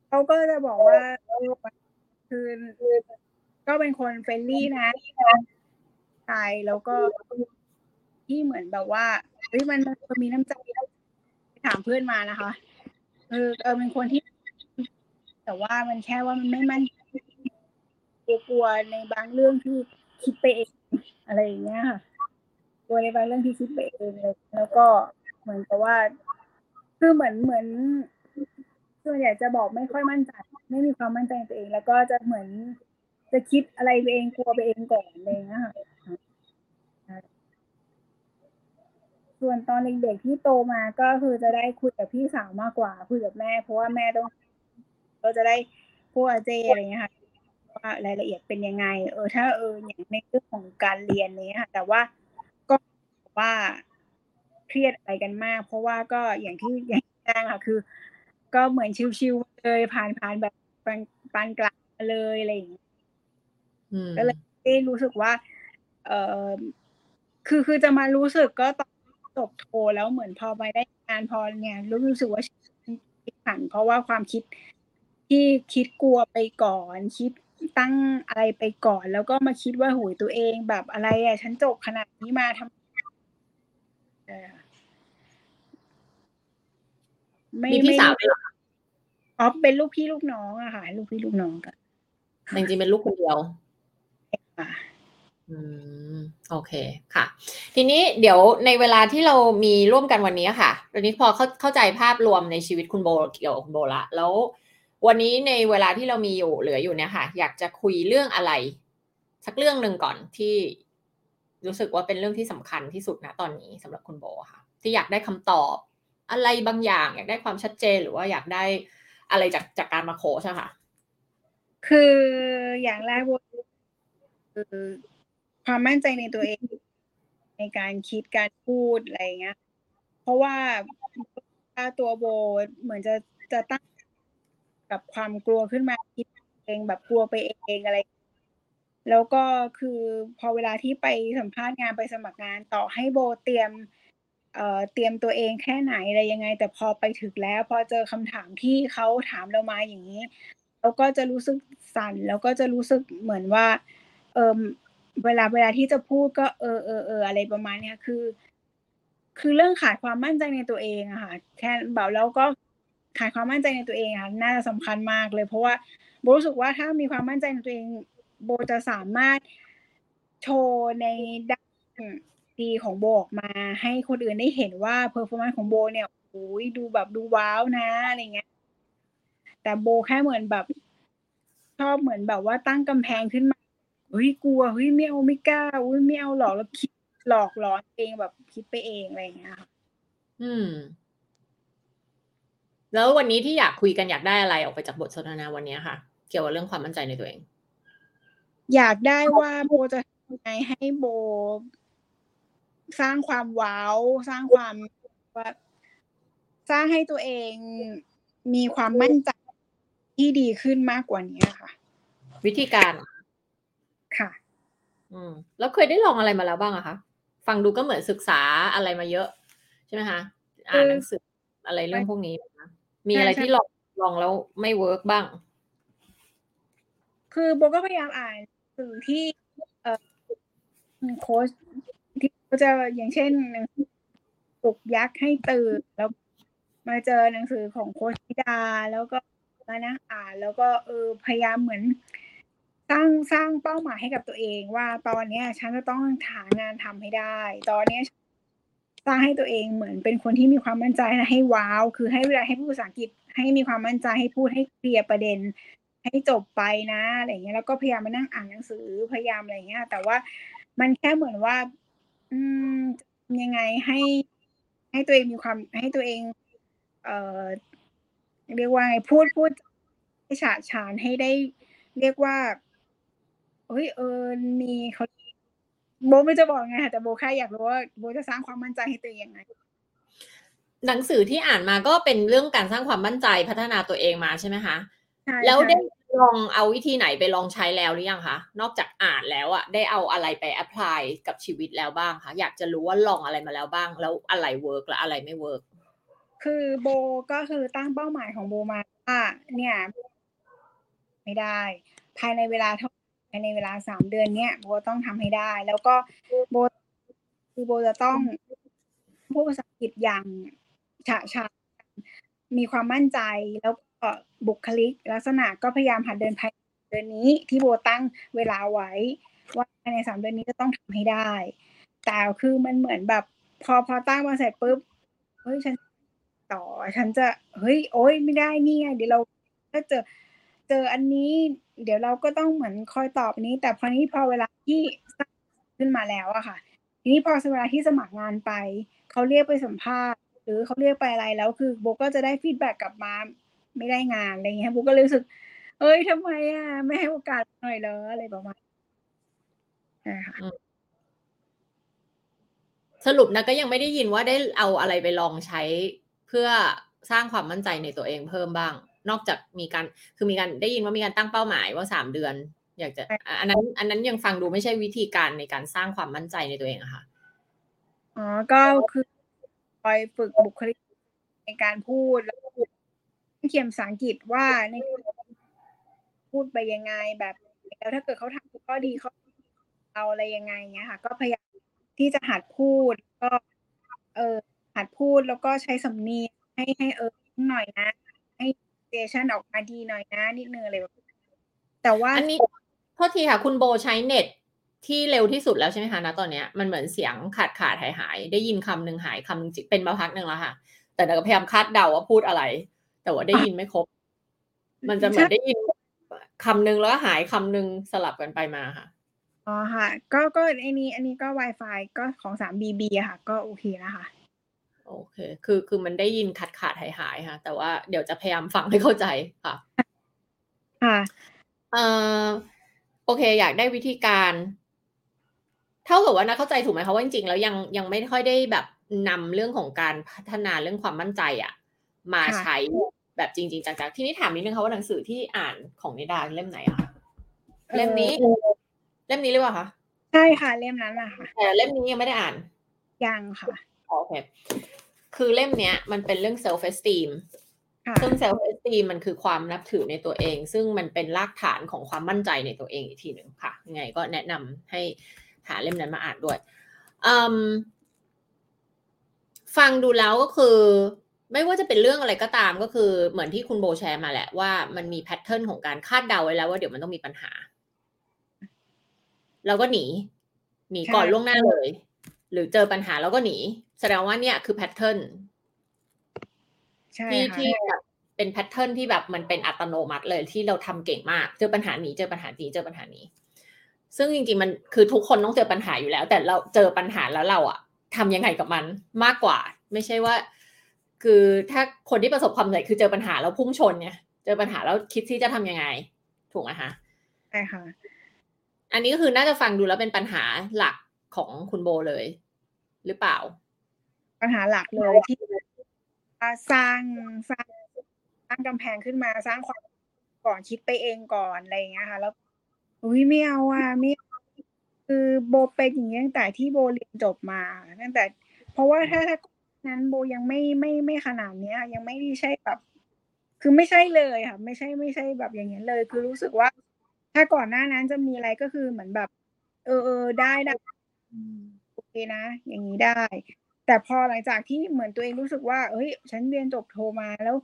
เขาก็จะบอกว่าคือก็เป็นคนเฟรนลี่นะใช่แล้วก็ที่เหมือนแบบว่าเฮ้ยมันมีน้ำใจถามเพื่อนมานะคะเออเป็นคนที่แต่ว่ามันแค่ว่ามันไม่มั่นกลัวในบางเรื่องที่คิดไปเองอะไรอย่างเงี้ยค่ะกลัวในบางเรื่องที่คิดไปเองเลยแล้วก็เหมือนกับว่าคือเหมือนส่วนใหญ่จะบอกไม่ค่อยมั่นใจไม่มีความมั่นใจตัวเองแล้วก็จะเหมือนจะคิดอะไรไปเองกลัวไปเองก่อนอะไรอย่างเงี้ยค่ะส่วนตอนเด็กๆที่โตมาก็คือจะได้คุยกับพี่สาวมากกว่าคุยกับแม่เพราะว่าแม่ต้องก็จะได้พวกเจอะไรเงี้ยค่ะว่ารายละเอียดเป็นยังไงถ้าอย่างในเรื่องของการเรียนเนี้ยค่ะแต่ว่าก็ว่าเครียดอะไรกันมากเพราะว่าก็อย่างที่แจ้งค่ะคือก็เหมือนชิวๆเลยผ่านแบบปานกลางเลยอะไรอย่างเงี้ยก็เลยได้รู้สึกว่าคือจะมารู้สึกก็ตอนจบโทแล้วเหมือนพอไปได้งานพอเนี่ยรู้สึกว่าผ่านเพราะว่าความคิดที่คิดกลัวไปก่อนคิดตั้งอะไรไปก่อนแล้วก็มาคิดว่าหูยตัวเองแบบอะไรอ่ะฉันจบขนาดนี้มาทำมีพี่สาวด้วยอ๋อเป็นลูกพี่ลูกน้องอะค่ะลูกพี่ลูกน้องกันจริงๆเป็นลูกคนเดียวโอเคค่ะทีนี้เดี๋ยวในเวลาที่เรามีร่วมกันวันนี้ค่ะวันนี้พอเข้าใจภาพรวมในชีวิตคุณโบเกี่ยวกับคุณโบละแล้ววันนี้ในเวลาที่เรามีอยู่เหลืออยู่เนี่ยค่ะอยากจะคุยเรื่องอะไรสักเรื่องนึงก่อนที่รู้สึกว่าเป็นเรื่องที่สำคัญที่สุดนะตอนนี้สำหรับคุณโบค่ะที่อยากได้คำตอบอะไรบางอย่างอยากได้ความชัดเจนหรือว่าอยากได้อะไรจากการมาโค้ชค่ะคืออย่างแรกคือความมั่นใจในตัวเองในการคิดการพูดอะไรเงี้ยเพราะว่าตัวโบเหมือนจะตั้งกับความกลัวขึ้นมาคิดเองแบบกลัวไปเองอะไรแล้วก็คือพอเวลาที่ไปสัมภาษณ์งานไปสมัครงานต่อให้โบเตรียมตัวเองแค่ไหนอะไรยังไงแต่พอไปถึงแล้วพอเจอคำถามที่เขาถามเรามาอย่างนี้เราก็จะรู้สึกสั่นแล้วก็จะรู้สึกเหมือนว่าเวลาที่จะพูดก็อะไรประมาณเนี้ยคือเรื่องขาดความมั่นใจในตัวเองอะค่ะแค่แบบแล้วก็ขาดความมั่นใจในตัวเองค่ะน่าจะสำคัญมากเลยเพราะว่าโบรู้สึกว่าถ้ามีความมั่นใจในตัวเองโบจะสามารถโชว์ในด้านดีของโบออกมาให้คนอื่นได้เห็นว่าเพอร์ฟอร์แมนซ์ของโบเนี่ยโอ้ยดูแบบดูว้าวนะอะไรเงี้ยแต่โบแค่เหมือนแบบชอบเหมือนแบบว่าตั้งกำแพงขึ้นมาเฮ้ยกลัวเฮ้ยไม่เอาไม่กล้าเฮ้ยไม่เอาหลอกแล้วคิดหลอกหลอนเองแบบคิดไปเองอะไรเงี้ยค่ะแล้ววันนี้ที่อยากคุยกันอยากได้อะไรออกไปจากบทสนทนาวันนี้ค่ะเกี่ยวกับเรื่องความมั่นใจในตัวเองอยากได้ว่าโบจะทำยังไงให้โบสร้างความว้าวสร้างความว่าสร้างให้ตัวเองมีความมั่นใจที่ดีขึ้นมากกว่านี้ค่ะวิธีการค่ะแล้วเคยได้ลองอะไรมาแล้วบ้างอะคะฟังดูก็เหมือนศึกษาอะไรมาเยอะใช่ไหมคะอ่านหนังสืออะไรเรื่องพวกนี้นะมีอะไรที่ลองแล้วไม่เวิร์กบ้างคือโบก็พยายามอ่านสื่อที่โค้ชที่เขาจะอย่างเช่นหนังสือปลุกยักษ์ให้ตื่นแล้วมาเจอหนังสือของโค้ชธิดาแล้วก็มานั่งอ่านแล้วก็พยายามเหมือนสร้างเป้าหมายให้กับตัวเองว่าตอนนี้ฉันจะต้องหางานทำให้ได้ตอนนี้สร้างให้ตัวเองเหมือนเป็นคนที่มีความมั่นใจนะให้ว้าวคือให้เวลาให้พูดภาษาอังกฤษให้มีความมั่นใจให้พูดให้เคลียร์ประเด็นให้จบไปนะอะไรเงี้ยแล้วก็พยายามมานั่งอ่านหนังสือพยายามอะไรเงี้ยแต่ว่า มันแค่เหมือนว่ายังไงให้ตัวเองมีความให้ตัวเองเรียกว่าไงพูดให้ฉาฉานให้ได้เรียกว่าเฮ้ยมีเขาโบไม่จะบอกไงแต่โบแค่อยากรู้ว่าโบจะสร้างความมั่นใจให้ตัวเองยังไงหนังสือที่อ่านมาก็เป็นเรื่องการสร้างความมั่นใจพัฒนาตัวเองมาใช่ไหมคะแล้วได้ลองเอาวิธีไหนไปลองใช้แล้วหรือยังคะนอกจากอ่านแล้วอะได้เอาอะไรไปแอพพลายกับชีวิตแล้วบ้างคะอยากจะรู้ว่าลองอะไรมาแล้วบ้างแล้วอะไรเวิร์กและอะไรไม่เวิร์กคือโบก็คือตั้งเป้าหมายของโบมาว่าเนี่ยไม่ได้ภายในเวลา3เดือนเนี่ยโบต้องทำให้ได้แล้วก็โบจะต้องพูดภาษาอังกฤษอย่างฉะมีความมั่นใจแล้วก็บุคลิกลักษณะก็พยายามหัดเดินภายในเดือนนี้ที่โบตั้งเวลาไว้ว่าภายใน3เดือนนี้จะต้องทำให้ได้แต่คือมันเหมือนแบบพอตั้งมาเสร็จปุ๊บเฮ้ยฉันต่อฉันจะเฮ้ยโอ๊ยไม่ได้นี่ไงเดี๋ยวเราถ้าเจออันนี้เดี๋ยวเราก็ต้องเหมือนคอยตอบนี้แต่พอนี้พอเวลาที่ขึ้นมาแล้วอะค่ะทีนี้พอเวลาที่สมัครงานไปเขาเรียกไปสัมภาษณ์หรือเขาเรียกไปอะไรแล้วคือโบก็จะได้ฟีดแบ็กกลับมาไม่ได้งานอะไรอย่างเงี้ยโบก็รู้สึกเอ้ยทำไมอะไม่ให้โอกาสหน่อยเหรออะไรประมาณนี้ค่ะสรุปนะก็ยังไม่ได้ยินว่าได้เอาอะไรไปลองใช้เพื่อสร้างความมั่นใจในตัวเองเพิ่มบ้างนอกจากมีการได้ยินว่ามีการตั้งเป้าหมายว่า3เดือนอยากจะอันนั้นยังฟังดูไม่ใช่วิธีการในการสร้างความมั่นใจในตัวเองอะค่ะอ๋อก็คือคอยฝึกบุคลิกในการพูดแล้วก็เขียนภาษาอังกฤษว่าในพูดไปยังไงแบบแล้วถ้าเกิดเขาทำก็ดีเขาเอาอะไรยังไงเงี้ยค่ะก็พยายามที่จะหัดพูดก็หัดพูดแล้วก็ใช้สำเนียงให้หน่อยนะให้station ออกมาดีหน่อยนะนิดนึงอะไรแบบแต่ว่าอันนี้โทษทีค่ะคุณโบใช้เน็ตที่เร็วที่สุดแล้วใช่ไหมคะณตอนนี้มันเหมือนเสียงขาดหายได้ยินคำหนึ่งหายคำหนึ่งเป็นมาพักหนึ่งแล้วค่ะแต่เราก็พยายามคาดเดาว่าพูดอะไรแต่ว่าได้ยินไม่ครบมันจะเหมือนได้ยินคำหนึ่งแล้วหายคำหนึ่งสลับกันไปมาค่ะอ๋อค่ะก็อันนี้ก็ Wi-Fi ก็ของ 3BB อะค่ะก็โอเคนะคะโอเคคือมันได้ยินขาดหายค่ะแต่ว่าเดี๋ยวจะพยายามฟังให้เข้าใจค่ะค่ะโอเคอยากได้วิธีการเท่ากับว่านะเข้าใจถูกไหมคะว่าจริงๆแล้วยังไม่ค่อยได้แบบนำเรื่องของการพัฒนาเรื่องความมั่นใจอะมาใช้แบบจริงๆจังๆทีนี้ถามนิดนึงค่ะว่าหนังสือที่อ่านของนิดาเล่มไหนอะเล่มนี้หรือเปล่าคะใช่ค่ะเล่มนั้นแหละค่ะแต่เล่มนี้ยังไม่ได้อ่านยังค่ะโอเคคือเล่มเนี้ยมันเป็นเรื่อง self esteem ซึ่ง self esteem มันคือความนับถือในตัวเองซึ่งมันเป็นรากฐานของความมั่นใจในตัวเองอีกทีหนึ่งค่ะยังไงก็แนะนำให้หาเล่มนั้นมาอ่านด้วยฟังดูแล้วก็คือไม่ว่าจะเป็นเรื่องอะไรก็ตามก็คือเหมือนที่คุณโบแชร์มาแหละว่ามันมีแพทเทิร์นของการคาดเดาไว้แล้วว่าเดี๋ยวมันต้องมีปัญหาแล้วก็หนีก่อนล่วงหน้าเลยหรือเจอปัญหาแล้วก็หนีแสดงว่าเนี่ยคือแพทเทิร์นที่แบบเป็นแพทเทิร์นที่แบบมันเป็นอัตโนมัติเลยที่เราทำเก่งมากเจอปัญหานี้ซึ่งจริงๆมันคือทุกคนต้องเจอปัญหาอยู่แล้วแต่เราเจอปัญหาแล้วเราอะทำยังไงกับมันมากกว่าไม่ใช่ว่าคือถ้าคนที่ประสบความสำเร็จคือเจอปัญหาแล้วพุ่งชนเนี่ยเจอปัญหาแล้วคิดที่จะทำยังไงถูกไหมคะใช่ค่ะอันนี้ก็คือน่าจะฟังดูแล้วเป็นปัญหาหลักของคุณโบเลยหรือเปล่าปัญหาหลักเลยที่สร้างกำแพงขึ้นมาสร้างความก่อนคิดไปเองก่อนอะไรอย่างเงี้ยค่ะแล้วอุ้ยไม่เอาอ่ะไม่คือโบเป็นอย่างนี้ตั้งแต่ที่โบเรียนจบมาตั้งแต่เพราะว่าถ้านั้นโบยังไม่ขนาดเนี้ยยังไม่ใช่แบบคือไม่ใช่เลยค่ะไม่ใช่แบบอย่างเงี้ยเลยคือรู้สึกว่าถ้าก่อนหน้านั้นจะมีอะไรก็คือเหมือนแบบได้โอเคนะอย่างนี้ได้แต่พอหลังจากที่เหมือนตัวเองรู้สึกว่าเฮ้ยฉันเรียนจบโทมาแล้ว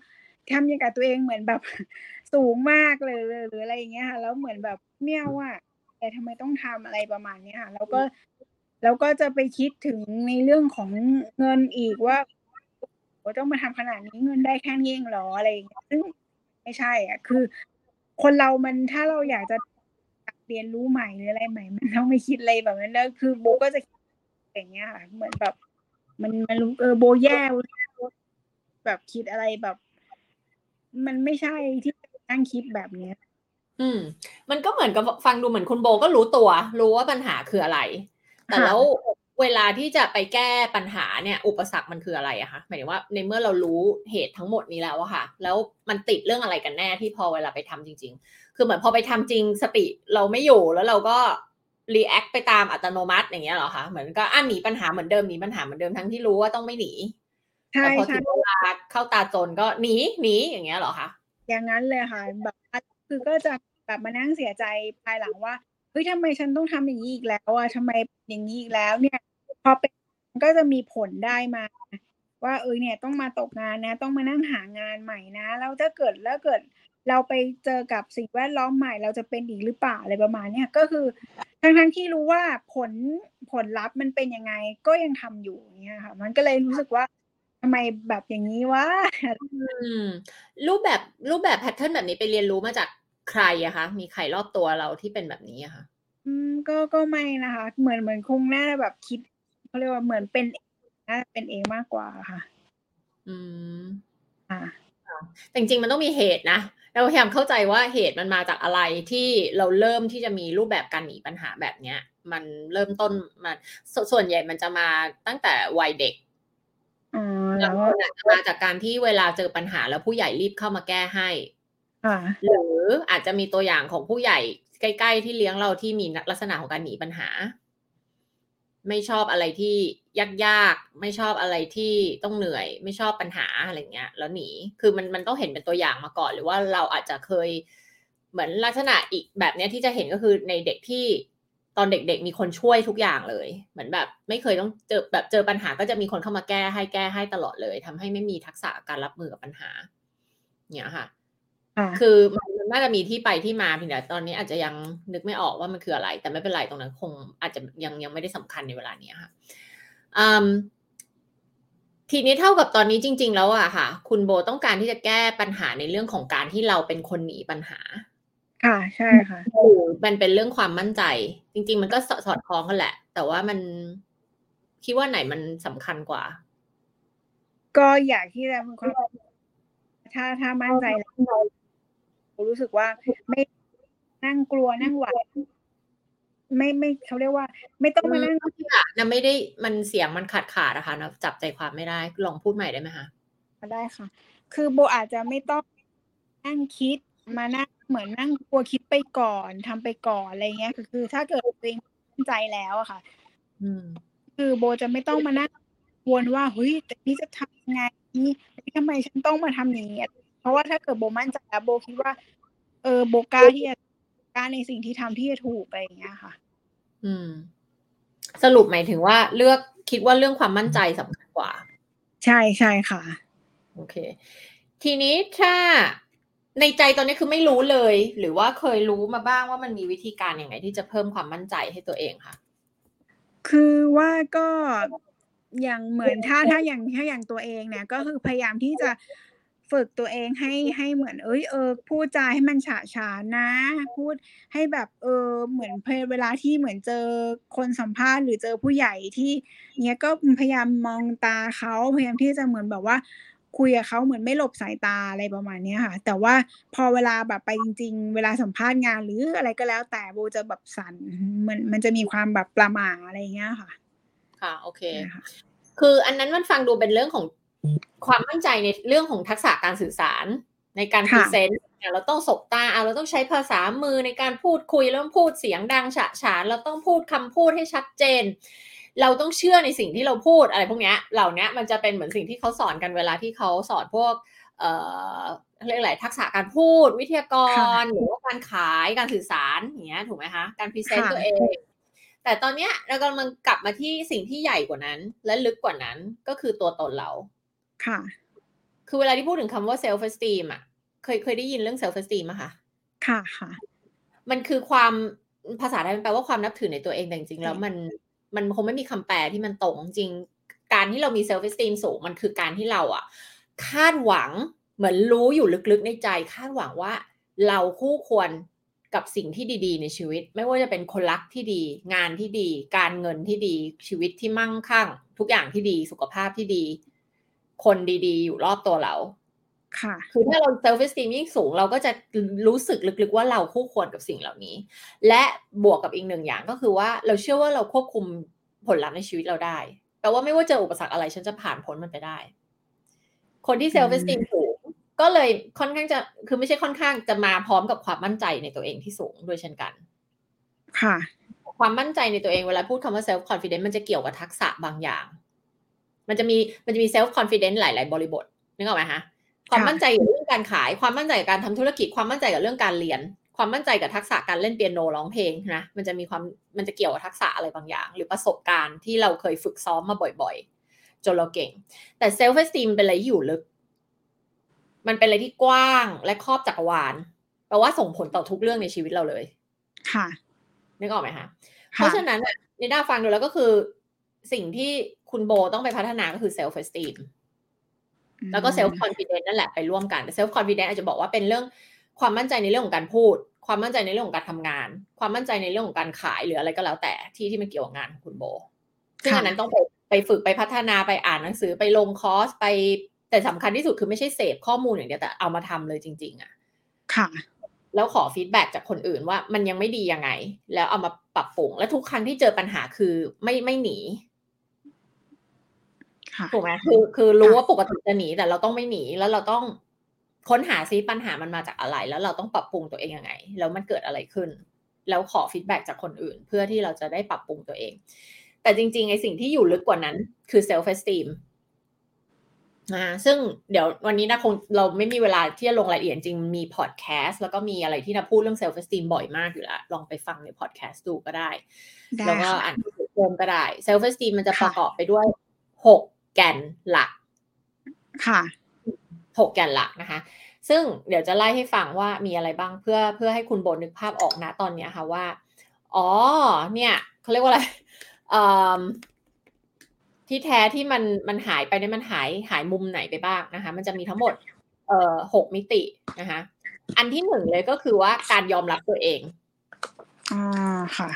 ทำยังกับตัวเองเหมือนแบบสูงมากเลยหรืออะไรอย่างเงี้ยค่ะแล้วเหมือนแบบไม่เอาอ่ะแต่ทำไมต้องทำอะไรประมาณนี้ค่ะแล้วก็จะไปคิดถึงในเรื่องของเงินอีกว่าต้องมาทำขนาดนี้เงินได้แค่นี้เองหรออะไรอย่างเงี้ยซึ่งไม่ใช่อ่ะคือคนเรามันถ้าเราอยากจะ เรียนรู้ใหม่หรืออะไรใหม่มันต้องไม่คิดอะไรแบบนั้นนะคือโบก็จะอย่างเงี้ยค่ะเหมือนแบบมันรู้โบแย่แบบคิดอะไรแบบมันไม่ใช่ที่นั่งคิดแบบเนี้ยมันก็เหมือนกับฟังดูเหมือนคุณโบก็รู้ตัวรู้ว่าปัญหาคืออะไรแต่แล้วเวลาที่จะไปแก้ปัญหาเนี่ยอุปสรรคมันคืออะไรอะคะหมายถึงว่าในเมื่อเรารู้เหตุทั้งหมดนี้แล้วอะค่ะแล้วมันติดเรื่องอะไรกันแน่ที่พอเวลาไปทำจริงๆคือเหมือนพอไปทำจริงสติเราไม่อยู่แล้วเราก็รีแอคไปตามอัตโนมัติอย่างเงี้ยเหรอคะเหมือนก็หนีปัญหาเหมือนเดิมหนีปัญหาเหมือนเดิมทั้งที่รู้ว่าต้องไม่หนีแต่พอถึงเวลาเข้าตาจนก็หนีอย่างเงี้ยเหรอคะอย่างนั้นเลยค่ะแบบคือก็จะแบบมานั่งเสียใจภายหลังว่าเฮ้ยทำไมฉันต้องทำอย่างนี้อีกแล้วอ่ะทำไมอย่างนี้อีกแล้วเนี่ยพอเป็นก็จะมีผลได้มาว่าเนี่ยต้องมาตกงานนะต้องมานั่งหางานใหม่นะแล้วถ้าเกิดเราไปเจอกับสิ่งแวดล้อมใหม่เราจะเป็นอีกหรือเปล่าอะไรประมาณนี้ก็คือทั้งที่รู้ว่าผลลัพธ์มันเป็นยังไงก็ยังทำอยู่เนี่ยค่ะมันก็เลยรู้สึกว่าทำไมแบบอย่างนี้วะรูปแบบแพทเทิร์นแบบนี้ไปเรียนรู้มาจากใครอะคะมีใครรอบตัวเราที่เป็นแบบนี้อะคะก็ไม่นะคะเหมือนคงน่าแบบคิดเขาเรียกว่าเหมือนเป็นน่าเป็นเองมากกว่าค่ะจริงๆมันต้องมีเหตุนะเราพยายามเข้าใจว่าเหตุมันมาจากอะไรที่เราเริ่มที่จะมีรูปแบบการหนีปัญหาแบบเนี้ยมันเริ่มต้นมาส่วนใหญ่มันจะมาตั้งแต่วัยเด็กแล้วอาจจะมาจากการที่เวลาเจอปัญหาแล้วผู้ใหญ่รีบเข้ามาแก้ให้หรืออาจจะมีตัวอย่างของผู้ใหญ่ใกล้ๆที่เลี้ยงเราที่มีลักษณะของการหนีปัญหาไม่ชอบอะไรที่ยากๆไม่ชอบอะไรที่ต้องเหนื่อยไม่ชอบปัญหาอะไรเงี้ยแล้วหนีคือมันต้องเห็นเป็นตัวอย่างมาก่อนหรือว่าเราอาจจะเคยเหมือนลักษณะอีกแบบเนี้ยที่จะเห็นก็คือในเด็กที่ตอนเด็กๆมีคนช่วยทุกอย่างเลยเหมือนแบบไม่เคยต้องเจอแบบเจอปัญหาก็จะมีคนเข้ามาแก้ให้ตลอดเลยทำให้ไม่มีทักษะการรับมือกับปัญหาเนี่ยค่ะคือมันน่าจะมีที่ไปที่มาเพียงแต่ตอนนี้อาจจะยังนึกไม่ออกว่ามันคืออะไรแต่ไม่เป็นไรตรงนั้นคงอาจจะยังไม่ได้สำคัญในเวลานี้ค่ะทีนี้เท่ากับตอนนี้จริงๆแล้วอะค่ะคุณโบต้องการที่จะแก้ปัญหาในเรื่องของการที่เราเป็นคนหนีปัญหาค่ะใช่ค่ะมันเป็นเรื่องความมั่นใจจริงๆมันก็สอดคล้องกันแหละแต่ว่ามันคิดว่าไหนมันสำคัญกว่าก็อยากที่จะถ้ามั่นใจแล้วรู้สึกว่าไม่นั่งกลัวนั่งหวาดไม่เขาเรียกว่าไม่ต้องมานั่งนะไม่ได้มันเสียงมันขาดนะคะนะจับใจความไม่ได้ลองพูดใหม่ได้ไหมคะได้ค่ะคือโบอาจจะไม่ต้องนั่งคิดมานั่งเหมือนนั่งกลัวคิดไปก่อนทำไปก่อนอะไรเงี้ยคือถ้าเกิดตัวเองมั่นใจแล้วอะค่ะคือโบจะไม่ต้องมานั่งวนว่าเฮ้ยแต่นี่จะทำยังไงนี่ทำไมฉันต้องมาทำอย่างนี้เพราะว่าถ้าเกิดโบมั่นใจแล้วโบคิดว่าโบกล้าที่จะกล้าในสิ่งที่ทำที่จะถูกอะไรอย่างเงี้ยค่ะสรุปหมายถึงว่าเลือกคิดว่าเรื่องความมั่นใจสำคัญกว่าใช่ใช่ค่ะโอเคทีนี้ถ้าในใจตอนนี้คือไม่รู้เลยหรือว่าเคยรู้มาบ้างว่ามันมีวิธีการยังไงที่จะเพิ่มความมั่นใจให้ตัวเองค่ะคือว่าก็อย่างเหมือนถ้าอย่างตัวเองเนี่ยก็คือพยายามที่จะฝึกตัวเองให้เหมือนพูดจาให้มันฉะฉานนะพูดให้แบบเหมือนเวลาที่เหมือนเจอคนสัมภาษณ์หรือเจอผู้ใหญ่ที่เนี้ยก็พยายามมองตาเขาพยายามที่จะเหมือนแบบว่าคุยกับเขาเหมือนไม่หลบสายตาอะไรประมาณนี้ค่ะแต่ว่าพอเวลาแบบไปจริงๆเวลาสัมภาษณ์งานหรืออะไรก็แล้วแต่โบจะแบบสั่นมันจะมีความแบบประหม่าอะไรเงี้ยค่ะค่ะโอเคคืออันนั้นมันฟังดูเป็นเรื่องของความมั่นใจในเรื่องของทักษะการสื่อสารในการพรีเซนต์เราต้องสบตาเราต้องใช้ภาษามือในการพูดคุยแล้วพูดเสียงดังฉะฉานเราต้องพูดคำพูดให้ชัดเจนเราต้องเชื่อในสิ่งที่เราพูดอะไรพวกนี้เหล่านี้มันจะเป็นเหมือนสิ่งที่เขาสอนกันเวลาที่เขาสอนพวกเรียกอะไรทักษะการพูดวิทยากรหรือว่าการขายการสื่อสารอย่างเงี้ยถูกไหมคะการพรีเซนต์ตัวเองแต่ตอนเนี้ยเรากำลังกลับมาที่สิ่งที่ใหญ่กว่านั้นและลึกกว่านั้นก็คือตัวตนเราค่ะคือเวลาที่พูดถึงคำว่า self esteem อ่ะเคยได้ยินเรื่อง self esteem มั้ยคะค่ะค่ะมันคือความภาษาไทยมันแปลว่าความนับถือในตัวเองแต่จริงๆแล้วมันคงไม่มีคำแปลที่มันตรงจริงการที่เรามี self esteem สูงมันคือการที่เราอ่ะคาดหวังเหมือนรู้อยู่ลึกๆในใจคาดหวังว่าเราคู่ควร กับสิ่งที่ดีๆในชีวิตไม่ว่าจะเป็นคนรักที่ดีงานที่ดีการเงินที่ดีชีวิตที่มั่งคั่งทุกอย่างที่ดีสุขภาพที่ดีคนดีๆอยู่รอบตัวเราค่ะคือถ้าเราเซลฟ์เอสติมยิ่งสูงเราก็จะรู้สึกลึกๆว่าเราคู่ควรกับสิ่งเหล่านี้และบวกกับอีกหนึ่งอย่างก็คือว่าเราเชื่อว่าเราควบคุมผลลัพธ์ในชีวิตเราได้แปลว่าไม่ว่าเจออุปสรรคอะไรฉันจะผ่านพ้นมันไปได้คนที่เซลฟ์เอสติมสูงก็เลยค่อนข้างจะคือไม่ใช่ค่อนข้างจะมาพร้อมกับความมั่นใจในตัวเองที่สูงด้วยเช่นกันค่ะความมั่นใจในตัวเองเวลาพูดคำว่า self confidence มันจะเกี่ยวกับทักษะบางอย่างมันจะมี self confidence หลายๆบริบทนึกออกไหมคะความมั่นใจกับเรื่องการขายความมั่นใจกับการทำธุรกิจความมั่นใจกับเรื่องการเรียนความมั่นใจกับทักษะการเล่นเปียโนร้องเพลงนะมันจะเกี่ยวกับทักษะอะไรบางอย่างหรือประสบการณ์ที่เราเคยฝึกซ้อมมาบ่อยๆจนเราเก่งแต่ self esteem เป็นอะไรอยู่ลึกมันเป็นอะไรที่กว้างและครอบจักรวาลแปลว่าส่งผลต่อทุกเรื่องในชีวิตเราเลยค่ะนึกออกไหมคะเพราะฉะนั้นนิด้าฟังดูแล้วก็คือสิ่งที่คุณโบต้องไปพัฒนาก็คือ self esteem แล้วก็ self confidence นั่นแหละไปร่วมกันแต่ self confidence อาจจะบอกว่าเป็นเรื่องความมั่นใจในเรื่องของการพูดความมั่นใจในเรื่องของการทำงานความมั่นใจในเรื่องของการขายหรืออะไรก็แล้วแต่ที่มันเกี่ยวกับงานของคุณโบซึ่งอันนั้นต้องไปฝึกไปพัฒนาไปอ่านหนังสือไปลงคอร์สไปแต่สำคัญที่สุดคือไม่ใช่เสพข้อมูลอย่างเดียวแต่เอามาทำเลยจริงๆอ่ะค่ะแล้วขอฟีดแบ็กจากคนอื่นว่ามันยังไม่ดียังไงแล้วเอามาปรับปรุงและทุกครั้งที่เจอปัญหาคือไม่หนีถูกไหมคือรู้ว่าปกติจะหนีแต่เราต้องไม่หนีแล้วเราต้องค้นหาซิปัญหามันมาจากอะไรแล้วเราต้องปรับปรุงตัวเองยังไงแล้วมันเกิดอะไรขึ้นแล้วขอฟีดแบ็กจากคนอื่นเพื่อที่เราจะได้ปรับปรุงตัวเองแต่จริงๆไอ้สิ่งที่อยู่ลึกกว่านั้นคือเซลฟ์เอสติมซึ่งเดี๋ยววันนี้นะคงเราไม่มีเวลาที่จะลงรายละเอียดจริงมีพอดแคสต์แล้วก็มีอะไรที่นะพูดเรื่อง self esteem บ่อยมากอยู่แล้วลองไปฟังในพอดแคสต์ดูก็ได้แล้วก็อ่านเพิ่มก็ได้ self esteem มันจะประกอบไปด้วย6แกนหลักค่ะ6แกนหลักนะคะซึ่งเดี๋ยวจะไล่ให้ฟังว่ามีอะไรบ้างเพื่อให้คุณโบนึกภาพออกนะตอนเนี้ยค่ะว่าอ๋อเนี่ยเค้าเรียกว่าอะไรที่แท้ที่มันหายไปเนี่ยมันหายมุมไหนไปบ้างนะคะมันจะมีทั้งหมด6มิตินะคะอันที่1เลยก็คือว่าการยอมรับตัวเองค่ะ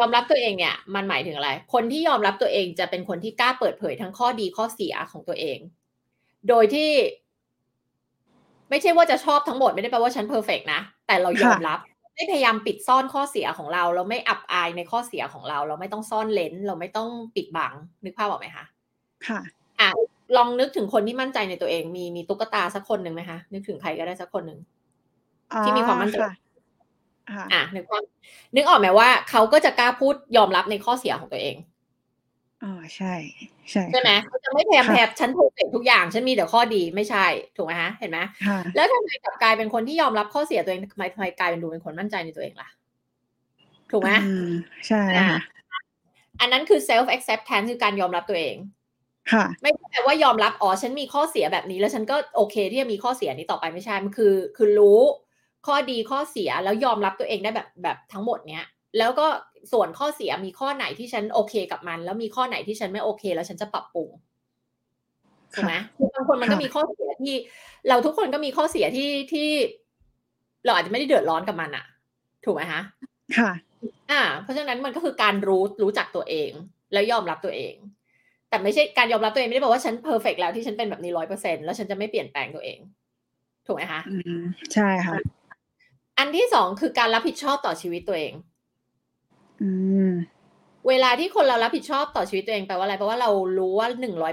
ยอมรับตัวเองเนี่ยมันหมายถึงอะไรคนที่ยอมรับตัวเองจะเป็นคนที่กล้าเปิดเผยทั้งข้อดีข้อเสียของตัวเองโดยที่ไม่ใช่ว่าจะชอบทั้งหมดไม่ได้แปลว่าฉันเพอร์เฟกต์นะแต่เรายอมรับไม่พยายามปิดซ่อนข้อเสียของเราเราไม่อับอายในข้อเสียของเราเราไม่ต้องซ่อนเลนเราไม่ต้องปิดบังนึกภาพออกไหมคะค่ะลองนึกถึงคนที่มั่นใจในตัวเองมีตุ๊กตาสักคนนึงไหมคะนึกถึงใครก็ได้สักคนนึงที่มีความมั่นใจนึกออกไหมว่าเขาก็จะกล้าพูดยอมรับในข้อเสียของตัวเองอ๋อใช่ใช่ใช่ไหมเขาจะไม่แผลบฉันถูกเสกทุกอย่างฉันมีแต่ข้อดีไม่ใช่ถูกไหมฮะเห็นไหมแล้วทำไมกลับกลายเป็นคนที่ยอมรับข้อเสียตัวเองทำไมกลายเป็นดูเป็นคนมั่นใจในตัวเองล่ะถูกไหมใช่อันนั้นคือ self acceptance คือการยอมรับตัวเองค่ะไม่ใช่ว่ายอมรับอ๋อฉันมีข้อเสียแบบนี้แล้วฉันก็โอเคที่จะมีข้อเสียนี้ต่อไปไม่ใช่มันคือรู้ข้อดีข้อเสียแล้วยอมรับตัวเองได้แบบทั้งหมดเนี้ยแล้วก็ส่วนข้อเสียมีข้อไหนที่ฉันโอเคกับมันแล้วมีข้อไหนที่ฉันไม่โอเคแล้วฉันจะปรับปรุงถูกไหมบางคนมันก็มีข้อเสียที่เราทุกคนก็มีข้อเสียที่เราอาจจะไม่ได้เดือดร้อนกับมันอะถูกไหมคะค่ะเพราะฉะนั้นมันก็คือการรู้จักตัวเองแล้วยอมรับตัวเองแต่ไม่ใช่การยอมรับตัวเองไม่ได้บอกว่าฉันเพอร์เฟกต์แล้วที่ฉันเป็นแบบนี้ 100% แล้วฉันจะไม่เปลี่ยนแปลงตัวเองถูกไหมคะใช่ค่ะอันที่สองคือการรับผิดชอบต่อชีวิตตัวเองเวลาที่คนเรารับผิดชอบต่อชีวิตตัวเองแปลว่าอะไรแปลว่าเรารู้ว่า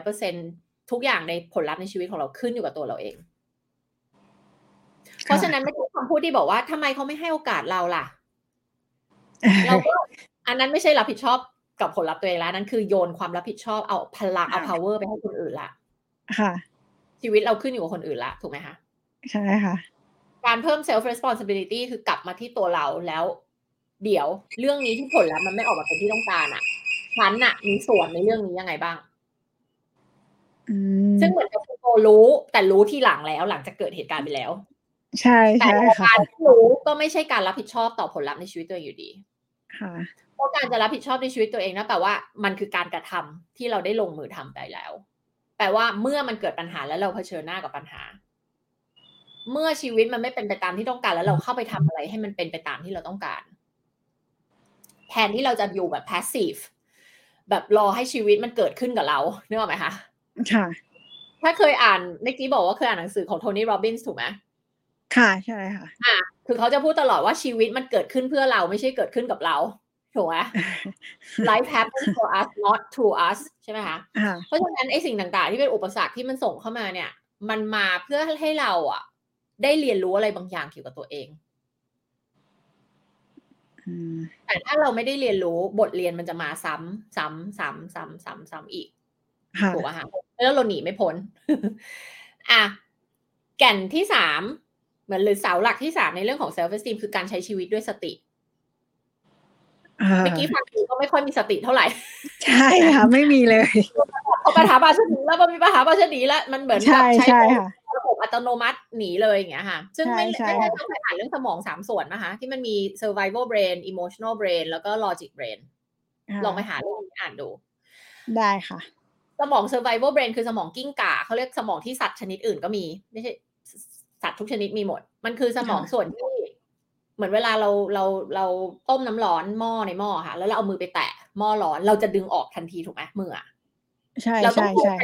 100% ทุกอย่างในผลลัพธ์ในชีวิตของเราขึ้นอยู่กับตัวเราเองเพราะฉะนั้นไม่ใช่คำพูดที่บอกว่าทำไมเขาไม่ให้โอกาสเราล่ะ เราก็อันนั้นไม่ใช่รับผิดชอบกับผลลัพธ์ตัวเองแล้วนั่นคือโยนความรับผิดชอบเอาพลังเอา power ไปให้คนอื่นละค่ะชีวิตเราขึ้นอยู่กับคนอื่นละถูกไหมคะใช่ค่ะการเพิ่ม self responsibility คือกลับมาที่ตัวเราแล้วเดี๋ยวเรื่องนี้ที่ผลลัพธ์มันไม่ออกมาเป็นที่ต้องการอ่ะฉันน่ะมีส่วนในเรื่องนี้ยังไงบ้างซึ่งเหมือนกับคุณโตรู้แต่รู้ที่หลังแล้วหลังจากเกิดเหตุการณ์ไปแล้วใช่ๆค่ะแต่การรู้ก็ไม่ใช่การรับผิดชอบต่อผลลัพธ์ในชีวิตตัวเองอยู่ดีค่ะเพราะการจะรับผิดชอบในชีวิตตัวเองนะแปลว่ามันคือการกระทำที่เราได้ลงมือทำไปแล้วแปลว่าเมื่อมันเกิดปัญหาแล้วเราเผชิญหน้ากับปัญหา เมื่อชีวิตมันไม่เป็นไปตามที่ต้องการแล้วเราเข้าไปทำอะไรให้มันเป็นไปตามที่เราต้องการแทนที่เราจะอยู่แบบแพสซีฟแบบรอให้ชีวิตมันเกิดขึ้นกับเรานึกออกไหมคะค่ะถ้าเคยอ่านเมื่อกี้บอกว่าเคยอ่านหนังสือของโทนี่โรบินส์ถูกไหมค่ะใช่ค่ะคือเขาจะพูดตลอดว่าชีวิตมันเกิดขึ้นเพื่อเราไม่ใช่เกิดขึ้นกับเราถูกไหม Life happens for us not to us ใช่ไหมคะเพราะฉะนั้นไอ้สิ่งต่างๆที่เป็นอุปสรรคที่มันส่งเข้ามาเนี่ยมันมาเพื่อให้เราอ่ะได้เรียนรู้อะไรบางอย่างเกี่ยวกับตัวเองแต่ถ้าเราไม่ได้เรียนรู้บทเรียนมันจะมาซ้ำอีกถูกป่ะคะแล้วเราหนีไม่พ้นอ่ะแก่นที่3เหมือนหรือเสาหลักที่3ในเรื่องของ self esteem คือการใช้ชีวิตด้วยสติเมื่อกี้ฟังดูก็ไม่ค่อยมีสติเท่าไหร่ใช่ค่ะไม่มีเลยปัญหาบาชนีแล้วมันมีปัญหาบาชนีแล้วมันเหมือนแบบใช่ค่ะระบบอัตโนมัติหนีเลยอย่างเงี้ยค่ะซึ่งไม่ได้ต้องไปอ่านเรื่องสมอง3ส่วนนะคะที่มันมี survival brain emotional brain แล้วก็ logic brain ลองไปหาเรื่องนี้อ่านดูได้ค่ะสมอง survival brain คือสมองกิ้งก่าเขาเรียกสมองที่สัตว์ชนิดอื่นก็มีไม่ใช่สัตว์ทุกชนิดมีหมดมันคือสมองส่วนที่เหมือนเวลาเราต้มน้ำร้อนหม้อในหม้อค่ะแล้วเราเอามือไปแตะหม้อร้อนเราจะดึงออกทันทีถูกไหมมือใช่ใช่ใช่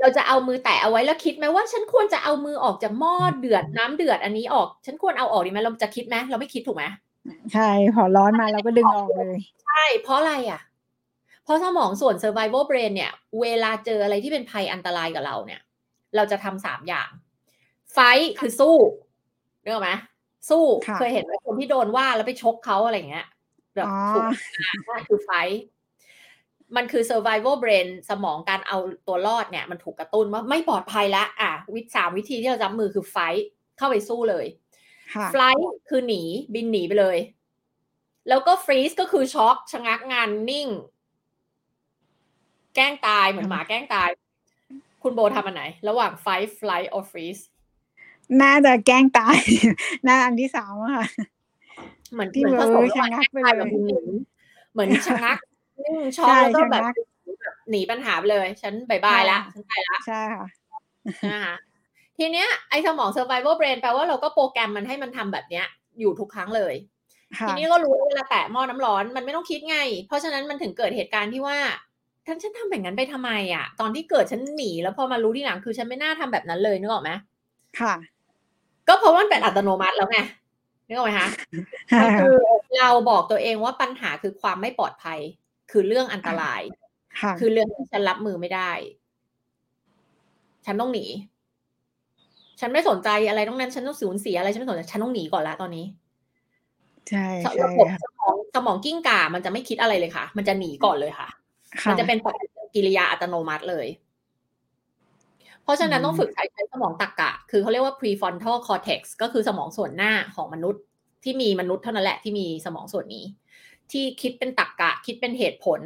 เราจะเอามือแตะเอาไว้แล้วคิดไหมว่าฉันควรจะเอามือออกจากหม้อเดือดน้ำเดือดอันนี้ออกฉันควรเอาออกดีไหมเราจะคิดไหมเราไม่คิดถูกไหมใช่พอร้อนมาเราก็ดึงออกเลยใช่เพราะอะไรอ่ะเพราะสมองส่วน survival brain เนี่ยเวลาเจออะไรที่เป็นภัยอันตรายกับเราเนี่ยเราจะทำ3อย่าง fight คือสู้นึกออกไหมสู้เคยเห็นไหมคนที่โดนว่าแล้วไปชกเขาอะไรเงี้ยแบบถูกนั่นคือ fight มันคือ survival brain สมองการเอาตัวรอดเนี่ยมันถูกกระตุ้นว่าไม่ปลอดภัยแล้วอ่ะ3วิธีที่เราจับมือคือ fight เข้าไปสู้เลย flight คือหนีบินหนีไปเลยแล้วก็ freeze ก็คือช็อกชะงักงันนิ่งแกล้งตายเหมือนหมาแกล้งตายคุณโบทำอันไหนระหว่าง fight flight or freeze น่าจะแกล้งตายน่าอันที่สามค่ะเหมือนที่ผสมระหว่างแกล้งตายกับหนีเหมือนชะงักนิ่งช็อกแล้วก็แบบหนีปัญหาไปเลยฉันบายๆละฉันตายละใช่ค่ะนะคะทีเนี้ยไอ้สมอง survival brain แปลว่าเราก็โปรแกรมมันให้มันทำแบบเนี้ยอยู่ทุกครั้งเลยทีนี้ก็รู้เวลาแตะหม้อน้ำร้อนมันไม่ต้องคิดไงเพราะฉะนั้นมันถึงเกิดเหตุการณ์ที่ว่าฉันทำแบบนั้นไปทำไมอ่ะตอนที่เกิดฉันหนีแล้วพอมารู้ทีหลังคือฉันไม่น่าทำแบบนั้นเลยนึกออกไหมค่ะก็เพราะว่ามันเป็นอัตโนมัติแล้วไงนึกออกไหมคะคือเราบอกตัวเองว่าปัญหาคือความไม่ปลอดภัยคือเรื่องอันตรายคือเรื่องที่ฉันรับมือไม่ได้ฉันต้องหนีฉันไม่สนใจอะไรทั้งนั้นฉันต้องสูญเสียอะไรฉันไม่สนใจฉันต้องหนีก่อนละตอนนี้ใช่ระบบสมองกิ้งก่ามันจะไม่คิดอะไรเลยค่ะมันจะหนีก่อนเลยค่ะมันจะเป็นปฏิกิริยาอัตโนมัติเลยเพราะฉะนั้นต้องฝึกใช้สมองตรรกะคือเขาเรียกว่า prefrontal cortex ก็คือสมองส่วนหน้าของมนุษย์ที่มีมนุษย์เท่านั้นแหละที่มีสมองส่วนนี้ที่คิดเป็นตรรกะคิดเป็นเหตุผล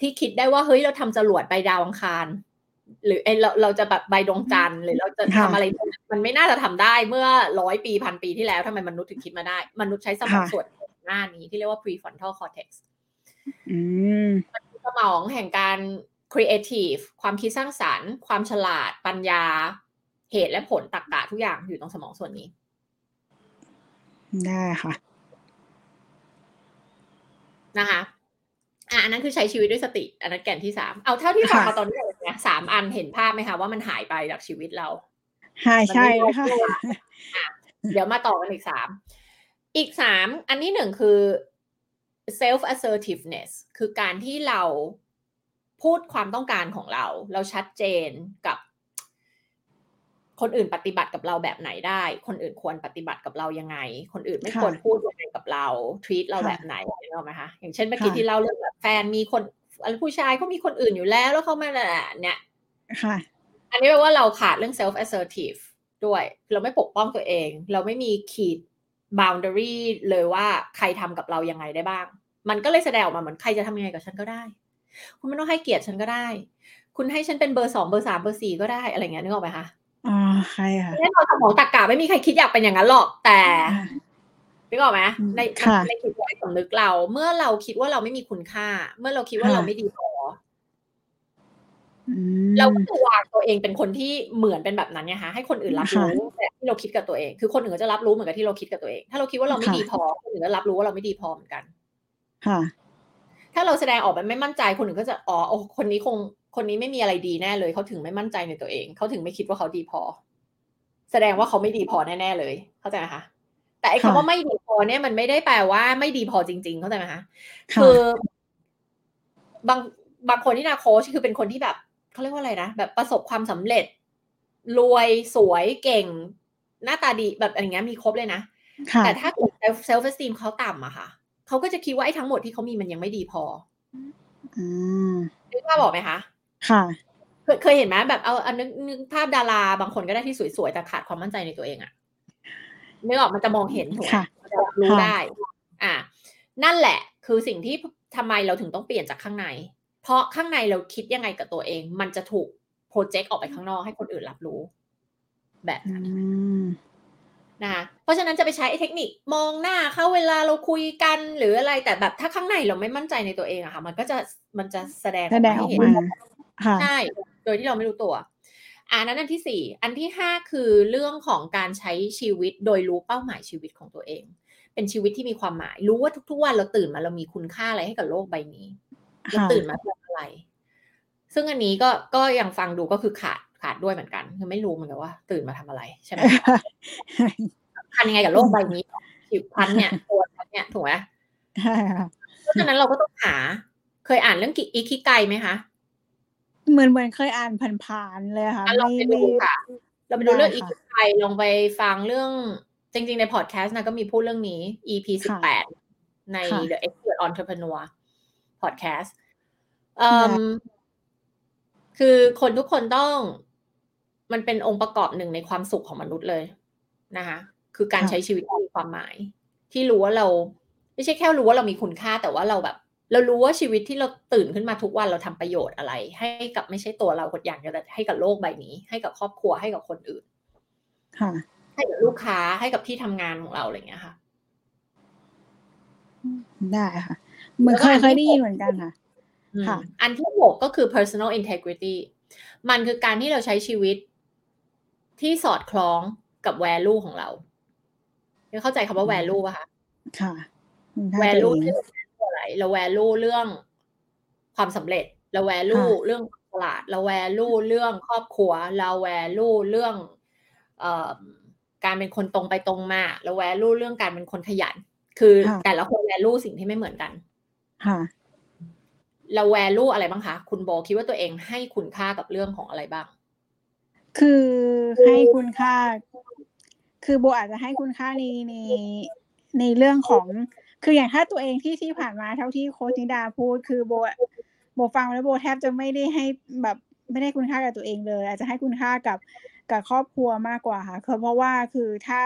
ที่คิดได้ว่าเฮ้ยเราทำจรวดไปดาวอังคารหรือเราจะแบบไปดวงจันทร์หรือเราจะทำอะไรมันไม่น่าจะทำได้เมื่อ100ปี1,000ปีที่แล้วทำไมมนุษย์ถึงคิดมาได้มนุษย์ใช้สมองส่วนหน้านี้ที่เรียกว่า prefrontal cortex สมองแห่งการ creative ความคิดสร้างสรรค์ความฉลาดปัญญาเหตุและผลตรรกะทุกอย่างอยู่ตรงสมองส่วนนี้ได้ค่ะนะคะอันนั้นคือใช้ชีวิตด้วยสติอันนั้นแก่นที่3เอาเท่าที่ฟังมาตอนนี้เนี่ย3อันเห็นภาพไหมคะว่ามันหายไปจากชีวิตเราหายใช่ค่ะเดี๋ยวมาต่อกันอีก3อันที่1คือself assertiveness คือการที่เราพูดความต้องการของเราชัดเจนกับคนอื่นปฏิบัติกับเราแบบไหนได้คนอื่นควรปฏิบัติกับเรายังไงคนอื่นไม่ควรพูดยังไงกับเรา treat เราแบบไหนเห็นมั้ยคะอย่างเช่นเมื่อกี้ที่เล่าเรื่องแบบแฟนมีคนผู้ชายเขามีคนอื่นอยู่แล้วเขามาเนี่ยค่ะอันนี้แปลว่าเราขาดเรื่อง self assertive ด้วยเราไม่ปกป้องตัวเองเราไม่มีขีดboundary เลยว่าใครทำกับเรายังไงได้บ้างมันก็เลยแสดงออกมาเหมือนใครจะทำยังไงกับฉันก็ได้คุณไม่ต้องให้เกียรติฉันก็ได้คุณให้ฉันเป็นเบอร์2เบอร์3เบอร์4ก็ได้อะไรเงี้ยนึกออกไหมคะอ๋อใครค่ะแน่นอนสมองตรรกะไม่มีใครคิดอยากเป็นอย่างนั้นหรอกแต่นึกออกไหมในจิตใจสำนึกเราเมื่อเราคิดว่าเราไม่มีคุณค่าเมื่อเราคิดว่าเราไม่ดีพอ เราก็จะวางตัวเองเป็นคนที่เหมือนเป็นแบบนั้นเนี่ยค่ะให้คนอื่นรับรู้แบบที่เราคิดกับตัวเองคือคนอื่นก็จะรับรู้เหมือนกับที่เราคิดกับตัวเองถ้าเราคิดว่าเราไม่ดีพอคนอื่นก็รับรู้ว่าเราไม่ดีพอเหมือนกันค่ะถ้าเราแสดงออกแบบไม่มั่นใจคนอื่นก็จะอ๋อคนนี้ไม่มีอะไรดีแน่เลยเขาถึงไม่มั่นใจในตัวเองเขาถึงไม่คิดว่าเขาดีพอแสดงว่าเขาไม่ดีพอแน่ๆเลยเข้าใจไหมคะแต่ไอ้คำว่าไม่ดีพอเนี่ยมันไม่ได้แปลว่าไม่ดีพอจริงๆเข้าใจไหมคะคือบางคนที่นาโค้ชคือเป็นคนที่แบบเขาเรียกว่าอะไรนะแบบประสบความสำเร็จรวยสวยเก่งหน้าตาดีแบบอะไรเงี้ยมีครบเลยนะแต่ถ้าเซลฟ์เอสตีมเขาต่ำอะค่ะเขาก็จะคิดว่าไอ้ทั้งหมดที่เขามีมันยังไม่ดีพอนึกภาพบอกไหมคะค่ะเคยเห็นไหมแบบเอานึกภาพดาราบางคนก็ได้ที่สวยๆแต่ขาดความมั่นใจในตัวเองอะนึกออกมันจะมองเห็นถูกรู้ได้นั่นแหละคือสิ่งที่ทำไมเราถึงต้องเปลี่ยนจากข้างในเพราะข้างในเราคิดยังไงกับตัวเองมันจะถูกโปรเจกต์ออกไปข้างนอกให้คนอื่นรับรู้แบบนั้นนะคะเพราะฉะนั้นจะไปใช้เทคนิคมองหน้าเขาเวลาเราคุยกันหรืออะไรแต่แบบถ้าข้างในเราไม่มั่นใจในตัวเองอะค่ะมันจะแสดงออกมาใช่โดยที่เราไม่รู้ตัวนั้นอันที่4อันที่5คือเรื่องของการใช้ชีวิตโดยรู้เป้าหมายชีวิตของตัวเองเป็นชีวิตที่มีความหมายรู้ว่าทุกๆวันเราตื่นมาเรามีคุณค่าอะไรให้กับโลกใบนี้เราตื่นมาเพื่ออะไรซึ่งอันนี้ก็ยังฟังดูก็คือขาดด้วยเหมือนกันคือไม่รู้เหมือนกันว่าตื่นมาทำอะไรใช่ไหมพันยังไงกับโลกใบนี้ผิวพันเนี่ยตัวพันเนี่ยถูกไหมใช่ค่ะเพราะฉะนั้นเราก็ต้องหาเคยอ่านเรื่องอิคิไกไหมคะเหมือนเคยอ่านผ่านๆเลยค่ะลองไปดูค่ะเราไปดูเรื่องอิคิไกลองไปฟังเรื่องจริงๆในพอดแคสต์นะก็มีพูดเรื่องนี้ EP 18ใน The Expert Entrepreneur Podcast คือคนทุกคนต้องมันเป็นองค์ประกอบหนึ่งในความสุขของมนุษย์เลยนะคะคือการใช้ชีวิตที่มีความหมายที่รู้ว่าเราไม่ใช่แค่รู้ว่าเรามีคุณค่าแต่ว่าเราแบบเรารู้ว่าชีวิตที่เราตื่นขึ้นมาทุกวันเราทำประโยชน์อะไรให้กับไม่ใช่ตัวเราคนอย่างเดียวแต่ให้กับโลกใบนี้ให้กับครอบครัวให้กับคนอื่นให้กับลูกค้าให้กับที่ทำงานของเราอะไรอย่างเงี้ยค่ะได้ค่ะเหมือนเคยได้ยินเหมือนกันค่ะอันที่6ก็คือ personal integrity มันคือการที่เราใช้ชีวิตที่สอดคล้องกับ value ของเราเข้าใจคำว่า value ป่ะคะค่ะ value คืออะไรเรา value เรื่องความสำเร็จเรา value เรื่องตลาดเรา value เรื่องครอบครัวเรา value เรื่องการเป็นคนตรงไปตรงมาเราแวลูเรื่องการเป็นคนขยันคือแต่ละคนแวลูสิ่งที่ไม่เหมือนกันเราแวลูอะไรบ้างคะคุณโบคิดว่าตัวเองให้คุณค่ากับเรื่องของอะไรบ้างคือให้คุณค่าคือโบอาจจะให้คุณค่าในเรื่องของคืออย่างถ้าตัวเองที่ผ่านมาเท่าที่โค้ชนิดาพูดคือโบฟังแล้วโบแทบจะไม่ได้ให้แบบไม่ได้คุณค่ากับตัวเองเลยอาจจะให้คุณค่ากับครอบครัวมากกว่าค่ะเพราะว่าคือถ้า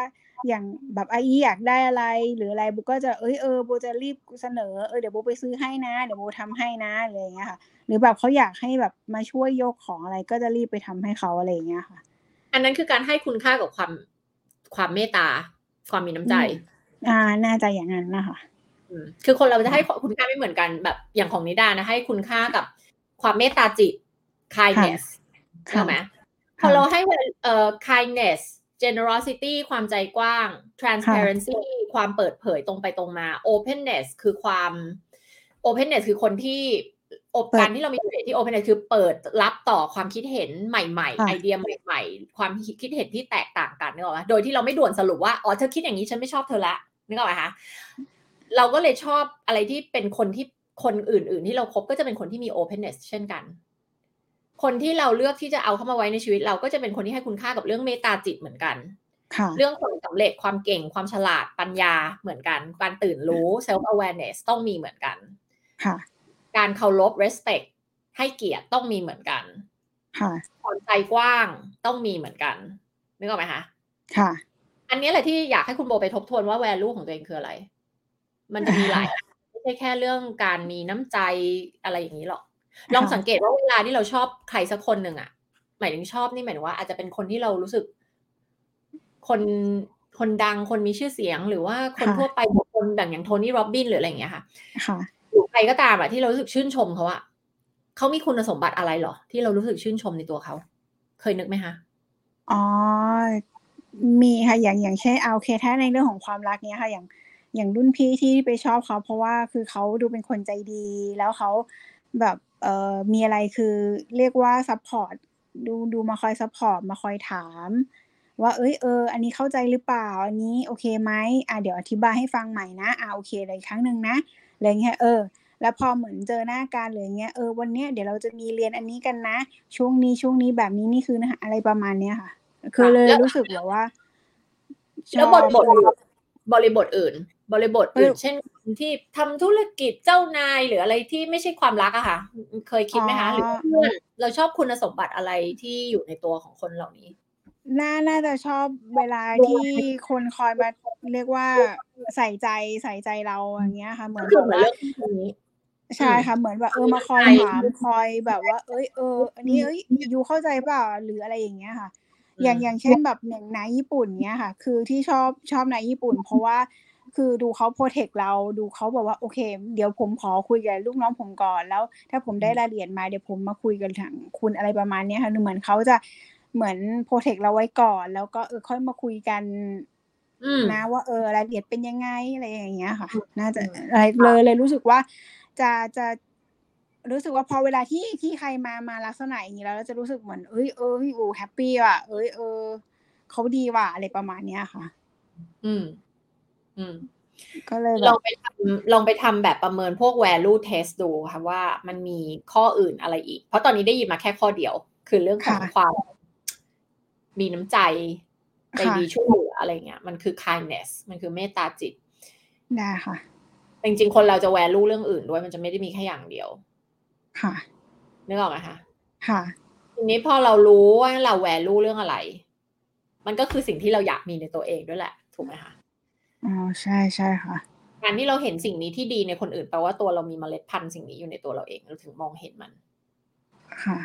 อย่างแบบอาอี้อยากได้อะไรหรืออะไรโบก็จะโบจะรีบเสนอเดี๋ยวโบไปซื้อให้นะเดี๋ยวโบทำให้นะอะไรอย่างเงี้ยค่ะหรือแบบเขาอยากให้แบบมาช่วยยกของอะไรก็จะรีบไปทำให้เขาอะไรอย่างเงี้ยค่ะอันนั้นคือการให้คุณค่ากับความเมตตาความมีน้ำใจน่าจะอย่างนั้นนะคะคือคนเราจะให้คุณค่าไม่เหมือนกันแบบอย่างของนิดานะให้คุณค่ากับความเมตตาจิต kindness ใช่ไหมพอเราให้kindness generosity ความใจกว้าง transparency ความเปิดเผยตรงไปตรงมา openness คือความ openness คือคนที่การที่เรามีที่ openness คือเปิดรับต่อความคิดเห็นใหม่ๆไอเดียใหม่ๆความคิดเห็นที่แตกต่างกันนึกออกไหมโดยที่เราไม่ด่วนสรุปว่าอ๋อเธอคิดอย่างนี้ฉันไม่ชอบเธอละนึกออกไหมคะเราก็เลยชอบอะไรที่เป็นคนที่คนอื่นๆที่เราคบก็จะเป็นคนที่มี openness เช่นกันคนที่เราเลือกที่จะเอาเข้ามาไว้ในชีวิตเราก็จะเป็นคนที่ให้คุณค่ากับเรื่องเมตตาจิตเหมือนกันเรื่องความสำเร็จความเก่งความฉลาดปัญญาเหมือนกันการตื่นรู้ self awareness ต้องมีเหมือนกันการเคารพ respect ให้เกียรติต้องมีเหมือนกันความใจกว้างต้องมีเหมือนกันนึกออกไหมคะอันนี้แหละที่อยากให้คุณโบไปทบทวนว่า value ของตัวเองคืออะไรมันจะมีหลายไม่ใช่แค่เรื่องการมีน้ำใจอะไรอย่างนี้หรอกลองสังเกตว่าเวลาที่เราชอบใครสักคนหนึ่งอ่ะหมายถึงชอบนี่หมายถึงว่าอาจจะเป็นคนที่เรารู้สึกคนดังคนมีชื่อเสียงหรือว่าคนทั่วไปคนดังอย่างโทนี่โรบินหรืออะไรอย่างเงี้ยค่ะหรือใครก็ตามอ่ะที่เรารู้สึกชื่นชมเขาอ่ะ เขามีคุณสมบัติอะไรหรอที่เรารู้สึกชื่นชมในตัวเขาเคยนึกไหมคะอ๋อมีค่ะอย่างเช่นเอาเคถ้าในเรื่องของความรักเนี้ยค่ะอย่างรุ่นพี่ที่ไปชอบเขาเพราะว่าคือเขาดูเป็นคนใจดีแล้วเขาแบบมีอะไรคือเรียกว่าซัพพอร์ตดูมาคอยซัพพอร์ตมาคอยถามว่าอันนี้เข้าใจหรือเปล่าอันนี้โอเคไหมเดี๋ยวอธิบายให้ฟังใหม่นะโอเคเลยครั้งนึงนะอะไรเงี้ยแล้วพอเหมือนเจอหน้ากันหรือเงี้ยวันเนี้ยเดี๋ยวเราจะมีเรียนอันนี้กันนะช่วงนี้แบบนี้นี่คืออะไรประมาณเนี้ยค่ะคือเลยรู้สึกแบบว่าแล้วบริบทอื่นบริบทอื่นเช่นที่ทำธุรกิจเจ้านายหรืออะไรที่ไม่ใช่ความรักอะค่ะเคยคิดไหมคะหรือเราชอบคุณสมบัติอะไรที่อยู่ในตัวของคนเหล่านี้น่าจะชอบเวลาที่คนคอยมาเรียกว่าใส่ใจเราอย่างเงี้ยค่ะเหมือนแบบว่าใช่ค่ะเหมือนแบบมาคอยถามคอยแบบว่าอันนี้ยูเข้าใจเปล่าหรืออะไรอย่างเงี้ยค่ะอย่างเช่นแบบหนังนายญี่ปุ่นเงี้ยค่ะคือที่ชอบนายญี่ปุ่นเพราะว่าคือดูเขาโปรเทคเราดูเขาบอกว่าโอเคเดี๋ยวผมขอคุยกับลูกน้องผมก่อนแล้วถ้าผมได้รายละเอียดมาเดี๋ยวผมมาคุยกันทางคุณอะไรประมาณนี้ค่ะเหมือนเขาจะเหมือนโปรเทคเราไว้ก่อนแล้วก็ค่อยมาคุยกันนะว่ารายละเอียดเป็นยังไงอะไรอย่างเงี้ยค่ะน่าจะเลยรู้สึกว่าจะรู้สึกว่าพอเวลาที่ใครมาลักษณะอย่างนี้แล้วจะรู้สึกเหมือนอยู่แฮปปี้ว่ะเขาดีว่ะอะไรประมาณเนี้ยค่ะก็เลยลองไปทำแบบประเมินพวก value test ดูค่ะว่ามันมีข้ออื่นอะไรอีกเพราะตอนนี้ได้ยินมาแค่ข้อเดียวคือเรื่องของความมีน้ำใจใจดีช่วยเหลืออะไรเงี้ยมันคือ kindness มันคือเมตตาจิตได้ค่ะจริงๆคนเราจะ value เรื่องอื่นด้วยมันจะไม่ได้มีแค่อย่างเดียวค่ะนึกออกไหมคะค่ะทีนี้พอเรารู้ว่าเรา value เรื่องอะไรมันก็คือสิ่งที่เราอยากมีในตัวเองด้วยแหละถูกไหมคะอ๋อใช่ใช่ค่ะการที่เราเห็นสิ่งนี้ที่ดีในคนอื่นแปลว่าตัวเรามีเมล็ดพันธุ์สิ่งนี้อยู่ในตัวเราเองเราถึงมองเห็นมันค่ะ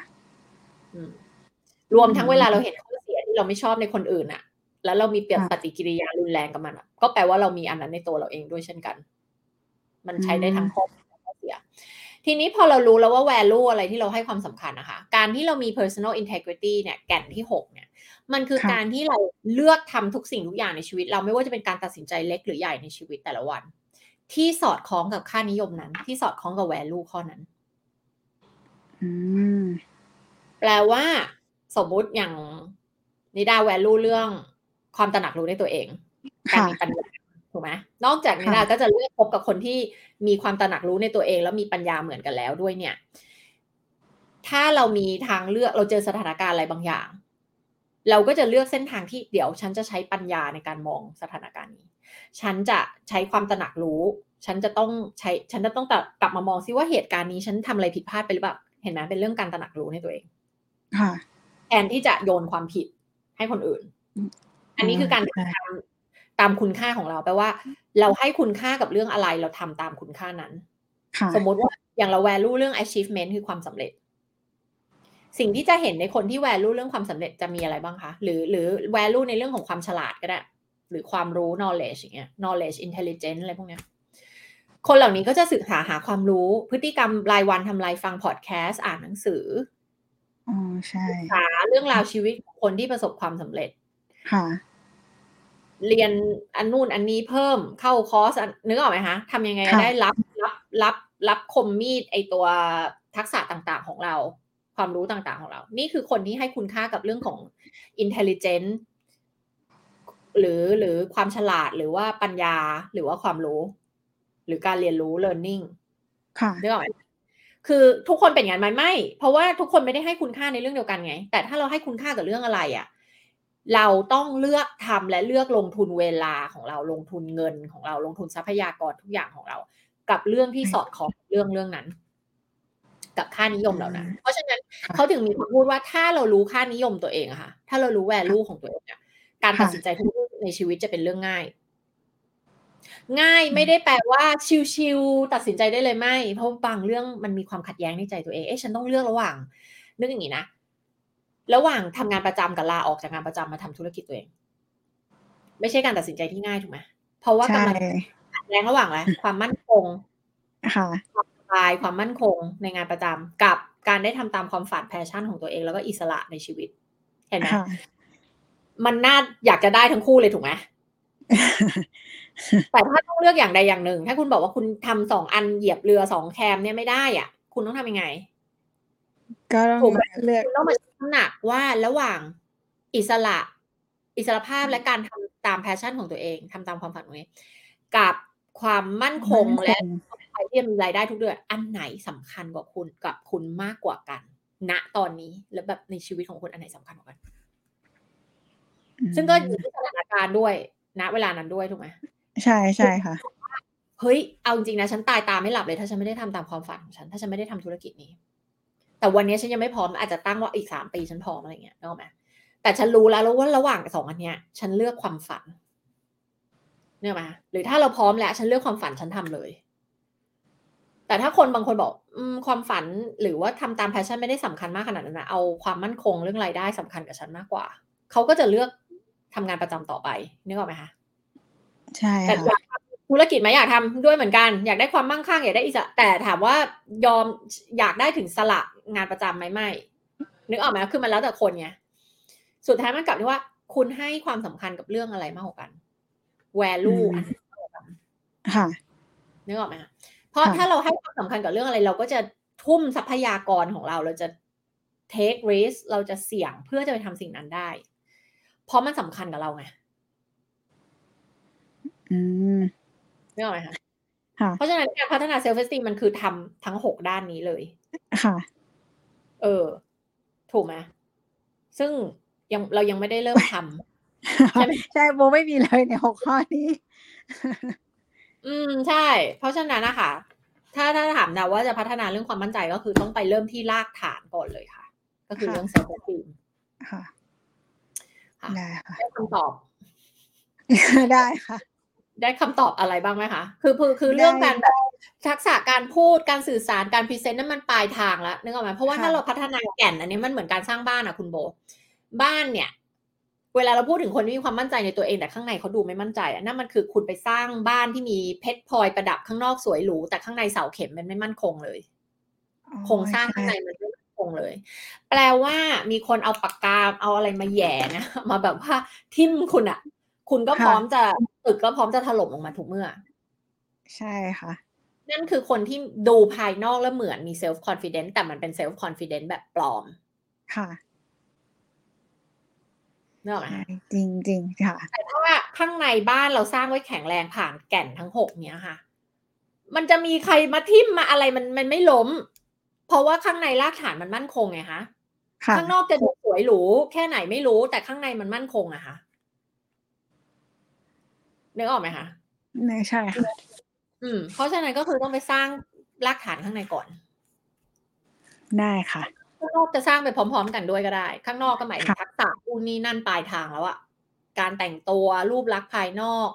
รวมทั้งเวลาเราเห็นข้อเสียที่เราไม่ชอบในคนอื่นอะแล้วเรามีปฏิกิริยารุนแรงกับมันอะก็แปลว่าเรามีอันนั้นในตัวเราเองด้วยเช่นกันมันใช้ได้ทั้งข้อเสียทีนี้พอเรารู้แล้วว่า value อะไรที่เราให้ความสำคัญนะคะการที่เรามี personal integrity เนี่ยแก่นที่6เนี่ยมันคือการที่เราเลือกทำทุกสิ่งทุกอย่างในชีวิตเราไม่ว่าจะเป็นการตัดสินใจเล็กหรือใหญ่ในชีวิตแต่ละวันที่สอดคล้องกับค่านิยมนั้นที่สอดคล้องกับ value ข้อนั้นแปลว่าสมมุติอย่างนิดา value เรื่องความตระหนักรู้ในตัวเองการมีปัญญาถูกไหมนอกจากนิดาก็จะเลือกพบกับคนที่มีความตระหนักรู้ในตัวเองแล้วมีปัญญาเหมือนกันแล้วด้วยเนี่ยถ้าเรามีทางเลือกเราเจอสถานการณ์อะไรบางอย่างเราก็จะเลือกเส้นทางที่เดี๋ยวฉันจะใช้ปัญญาในการมองสถานการณ์นี้ฉันจะใช้ความตระหนักรู้ฉันจะต้องกลับมามองซิว่าเหตุการณ์นี้ฉันทำอะไรผิดพลาดไปหรือเปล่าเห็นไหมเป็นเรื่องการตระหนักรู้ในตัวเองค่ะแทนที่จะโยนความผิดให้คนอื่นอันนี้คือการตามคุณค่าของเราแปลว่าเราให้คุณค่ากับเรื่องอะไรเราทำตามคุณค่านั้นสมมติว่าอย่างเรา value เรื่อง achievement คือความสำเร็จสิ่งที่จะเห็นในคนที่ value เรื่องความสำเร็จจะมีอะไรบ้างคะหรือ value ในเรื่องของความฉลาดก็ได้หรือความรู้ knowledge อย่างเงี้ย knowledge intelligence อะไรพวกเนี้ยคนเหล่านี้ก็จะศึกษาหาความรู้พฤติกรรมรายวันทำรายฟัง podcast อ่านหนังสืออ๋อใช่ศึกษาเรื่องราวชีวิตของคนที่ประสบความสำเร็จค่ะเรียนอันนู่นอันนี้เพิ่มเข้าคอร์สนึกออกไหมคะทำยังไงได้รับคมมีดไอตัวทักษะต่างๆของเราความรู้ต่างๆของเรานี่คือคนที่ให้คุณค่ากับเรื่องของ intelligence หรือความฉลาดหรือว่าปัญญาหรือว่าความรู้หรือการเรียนรู้ learning ค่ะนึกออกไหมคือทุกคนเป็นอย่างนั้นไม่เพราะว่าทุกคนไม่ได้ให้คุณค่าในเรื่องเดียวกันไงแต่ถ้าเราให้คุณค่ากับเรื่องอะไรอ่ะเราต้องเลือกทำและเลือกลงทุนเวลาของเราลงทุนเงินของเราลงทุนทรัพยากรทุกอย่างของเรากับเรื่องที่สอดคล้องเรื่องนั้นกับค่านิยมเรานะเพราะฉะนั้นเขาถึงมีคนพูดว่าถ้าเรารู้ค่านิยมตัวเองอะค่ะถ้าเรารู้ value ของตัวเองเนี่ยการตัดสินใจทุกเรื่องในชีวิตจะเป็นเรื่องง่ายไม่ได้แปลว่าชิวๆตัดสินใจได้เลยไม่เพราะบางเรื่องมันมีความขัดแย้งในใจตัวเองเอ๊ะฉันต้องเลือกระหว่างนึกอย่างนี้นะระหว่างทำงานประจำกับลาออกจากงานประจำมาทำธุรกิจตัวเองไม่ใช่การตัดสินใจที่ง่ายถูกไหมเพราะว่ากำลังขัดแย้งระหว่างอะไรความมั่นคงความสบายความมั่นคงในงานประจำกับ การได้ทำตามความฝันแพชชั่นของตัวเองแล้วก็อิสระในชีวิตเห็นไหมมันน่าอยากจะได้ทั้งคู่เลยถูกไหม แต่ถ้าต้องเลือกอย่างใดอย่างหนึ่งถ้าคุณบอกว่าคุณทำสองอันเหยียบเรือสองแคมเนี่ยไม่ได้อ่ะคุณต้องทำยังไงก็ต้องเลือกต้องมาชั่งน้ำหนักว่าระหว่างอิสระภาพและการทำตามแพชชั่นของตัวเองทำตามความฝันของตัวเองกับความมั่นคงและไปที่มีรายได้ทุกเดือนอันไหนสำคัญกว่าคุณกับคุณมากกว่ากันณตอนนี้แล้วแบบในชีวิตของคุณอันไหนสำคัญกว่ากันซึ่งก็อยู่ที่สถานการณ์ด้วยณเวลานั้นด้วยถูกไหมใช่ใช่ค่ะเฮ้ยเอาจริงนะฉันตายตาไม่หลับเลยถ้าฉันไม่ได้ทำตามความฝันของฉันถ้าฉันไม่ได้ทำธุรกิจนี้แต่วันนี้ฉันยังไม่พร้อมอาจจะตั้งว่าอีก3ปีฉันพร้อมอะไรเงี้ยนึกออกไหมแต่ฉันรู้แล้วว่าระหว่าง2อันเนี้ยฉันเลือกความฝันเนี่ยมาหรือถ้าเราพร้อมแล้วฉันเลือกความฝันฉันทำเลยแต่ถ้าคนบางคนบอกความฝันหรือว่าทำตามแพชชั่นไม่ได้สำคัญมากขนาดนั้นนะเอาความมั่นคงเรื่องรายได้สำคัญกับฉันมากกว่าเขาก็จะเลือกทำงานประจำต่อไปนึกออกไหมคะใช่แต่ธุรกิจไหมอยากทำด้วยเหมือนกันอยากได้ความมั่งคั่งอยากได้อิสระแต่ถามว่ายอมอยากได้ถึงสละงานประจำไหมไม่นึกออกไหมคือมันแล้วแต่คนไงสุดท้ายมันกลับที่ว่าคุณให้ความสำคัญกับเรื่องอะไรมากกว่ากันvalue ค่ะนึกออกไหมคะเพราะถ้าเราให้ความสำคัญกับเรื่องอะไรเราก็จะทุ่มทรัพยากรของเราเราจะ take risk เราจะเสี่ยงเพื่อจะไปทำสิ่งนั้นได้เพราะมันสำคัญกับเราไงนึกออกไหมคะเพราะฉะนั้นการพัฒนา self esteem มันคือทำทั้ง6ด้านนี้เลยค่ะเออถูกไหมซึ่งเรายังไม่ได้เริ่มทำ ใช่โบไม่มีเลยใน6ข้อนี้ใช่เพราะฉะนั้นนะคะถ้าถามนะว่าจะพัฒนาเรื่องความมั่นใจก็คือต้องไปเริ่มที่รากฐานก่อนเลยค่ะก็คือเรื่อง self esteem ค่ะได้ค่ะได้คำตอบได้ค่ะได้คำตอบอะไรบ้างไหมคะคือเรื่องการแบบทักษะการพูดการสื่อสารการพรีเซนต์นั่นมันปลายทางแล้วนึกออกไหมเพราะว่าถ้าเราพัฒนาแก่นอันนี้มันเหมือนการสร้างบ้านอ่ะคุณโบบ้านเนี่ยเวลาเราพูดถึงคนที่มีความมั่นใจในตัวเองแต่ข้างในเขาดูไม่มั่นใจนั่นมันคือคุณไปสร้างบ้านที่มีเพชรพลอยประดับข้างนอกสวยหรูแต่ข้างในเสาเข็มมันไม่มั่นคงเลยโครงสร้างข้างในมันไม่มั่นคงเลยแปลว่ามีคนเอาปากกาเอาอะไรมาแหย่นะมาแบบว่าทิ่มคุณอ่ะคุณก็พร้อมจะตึกก็พร้อมจะถล่มลงมาทุกเมื่อใช่ค่ะนั่นคือคนที่ดูภายนอกแล้วเหมือนมีเซลฟ์คอนฟิเดนซ์แต่มันเป็นเซลฟ์คอนฟิเดนซ์แบบปลอมค่ะเนอะจริงจริงค่ะแต่ถ้าข้างในบ้านเราสร้างไว้แข็งแรงผ่านแก่นทั้ง6เนี้ยค่ะมันจะมีใครมาทิ่มมาอะไรมันไม่ล้มเพราะว่าข้างในรากฐานมันมั่นคงไงคะข้างนอกจะดูสวยหรูแค่ไหนไม่รู้แต่ข้างในมันมั่นคงอะค่ะนึกออกไหมคะไม่ใช่ค่ะเพราะฉะนั้นก็คือต้องไปสร้างรากฐานข้างในก่อนได้ค่ะข้างนอกจะสร้างไปพร้อมๆกันด้วยก็ได้ข้างนอกก็หมายถึงทักษะพวกนี้นั่นปลายทางแล้วอะการแต่งตัวรูปลักษณ์ภายนอก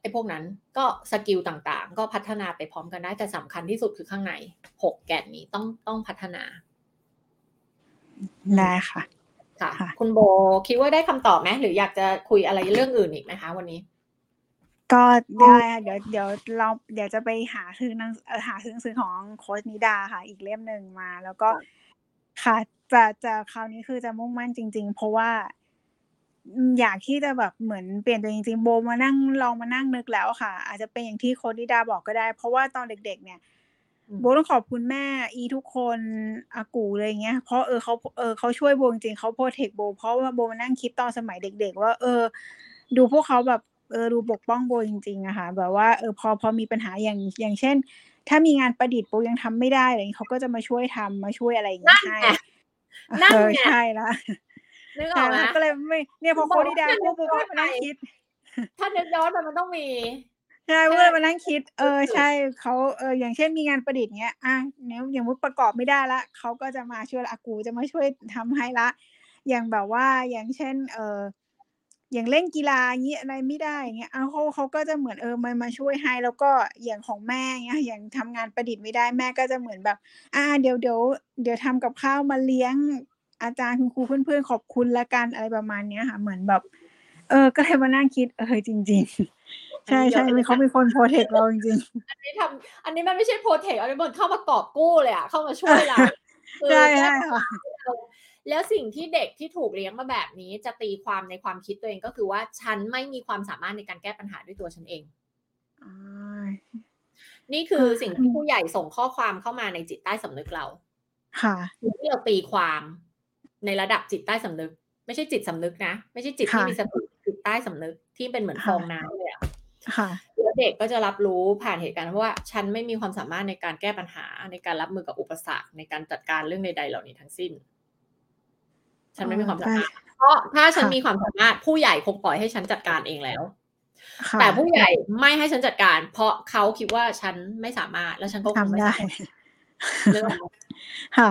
ไอ้พวกนั้นก็สกิลต่างๆก็พัฒนาไปพร้อมกันได้แต่สำคัญที่สุดคือข้างใน6แก่นนี้ต้องพัฒนาได้ค่ะค่ะคุณโบคิดว่าได้คำตอบไหมหรืออยากจะคุยอะไรเรื่องอื่นอีกไหมคะวันนี้ก็ได้ค่ะเดี๋ยวเราเดี๋ยวจะไปหาซื้อหนังสือของโค้ชนิดาค่ะอีกเล่มนึงมาแล้วก็ค่ะจะคราวนี้คือจะมุ่งมั่นจริงๆเพราะว่าอยากที่จะแบบเหมือนเปลี่ยนตัวจริงๆโบมานั่งลองมานั่งนึกแล้วค่ะอาจจะเป็นอย่างที่โค้ชนิดาบอกก็ได้เพราะว่าตอนเด็กๆเนี่ยโบต้องขอบคุณแม่อีทุกคนอากูอะไรอย่างเงี้ยเพราะเขาช่วยโบจริงๆเขาโปรเทคโบเพราะว่าโบมานั่งคิดตอนสมัยเด็กๆว่าดูพวกเขาแบบดูปกป้องโบจริงๆอะค่ะแบบว่าพอมีปัญหาอย่างเช่นถ้ามีงานประดิษฐ์โบยังทำไม่ได้อะไรอย่างเงี้ยเขาก็จะมาช่วยทำมาช่วยอะไรอย่างเงี้ยให้นั่นไงใช่ละนึกออกนะก็เลยไม่เนี่ยพอโค้ชนิดาโบก็มานั่งคิดถ้านึกย้อนมันต้องมีใช่เว้ยมานั่งคิดใช่เขาอย่างเช่นมีงานประดิษฐ์เงี้ยอ่ะเนี่ยอย่างมุดประกอบไม่ได้ละเขาก็จะมาช่วยอากูจะมาช่วยทำให้ละอย่างแบบว่าอย่างเช่นอย่างเล่นกีฬาอย่างนี้อะไรไม่ได้อย่างเงี้ยเขาก็จะเหมือนมาช่วยให้แล้วก็อย่างของแม่เงี้ยอย่างทำงานประดิษฐ์ไม่ได้แม่ก็จะเหมือนแบบเดี๋ยวทำกับข้าวมาเลี้ยงอาจารย์คุณครูเพื่อนๆขอบคุณละกันอะไรประมาณเนี้ยค่ะเหมือนแบบก็เลยมานั่งคิดจริงๆใช่ใช่เขาเป็นคนโปรเทคเราจริงๆอันนี้มันไม่ใช่โปรเทคอันนี้มันเข้ามากอบกู้เลยอ่ะเข้ามาช่วยเรา ได้ค่ะแล้วสิ่งที่เด็กที่ถูกเลี้ยงมาแบบนี้จะตีความในความคิดตัวเองก็คือว่าฉันไม่มีความสามารถในการแก้ปัญหาด้วยตัวฉันเองนี่คือสิ่งที่ผู้ใหญ่ส่งข้อความเข้ามาในจิตใต้สำนึกเราค่ะที่เราตีความในระดับจิตใต้สำนึกไม่ใช่จิตสำนึกนะไม่ใช่จิตที่มีสติจิตใต้สำนึกที่เป็นเหมือนฟองน้ำเลยอ่ะค่ะเด็กก็จะรับรู้ผ่านเหตุการณ์เพราะว่าฉันไม่มีความสามารถในการแก้ปัญหาในการรับมือกับอุปสรรคในการจัดการเรื่องใดๆเหล่านี้ทั้งสิ้นฉันไม่มีความสามารถเพราะถ้าฉันมีความสามารถผู้ใหญ่คงปล่อยให้ฉันจัดการเองแล้วแต่ผู้ใหญ่ไม่ให้ฉันจัดการเพราะเขาคิดว่าฉันไม่สามารถแล้วฉันก็คงไม่ได้ค่ะ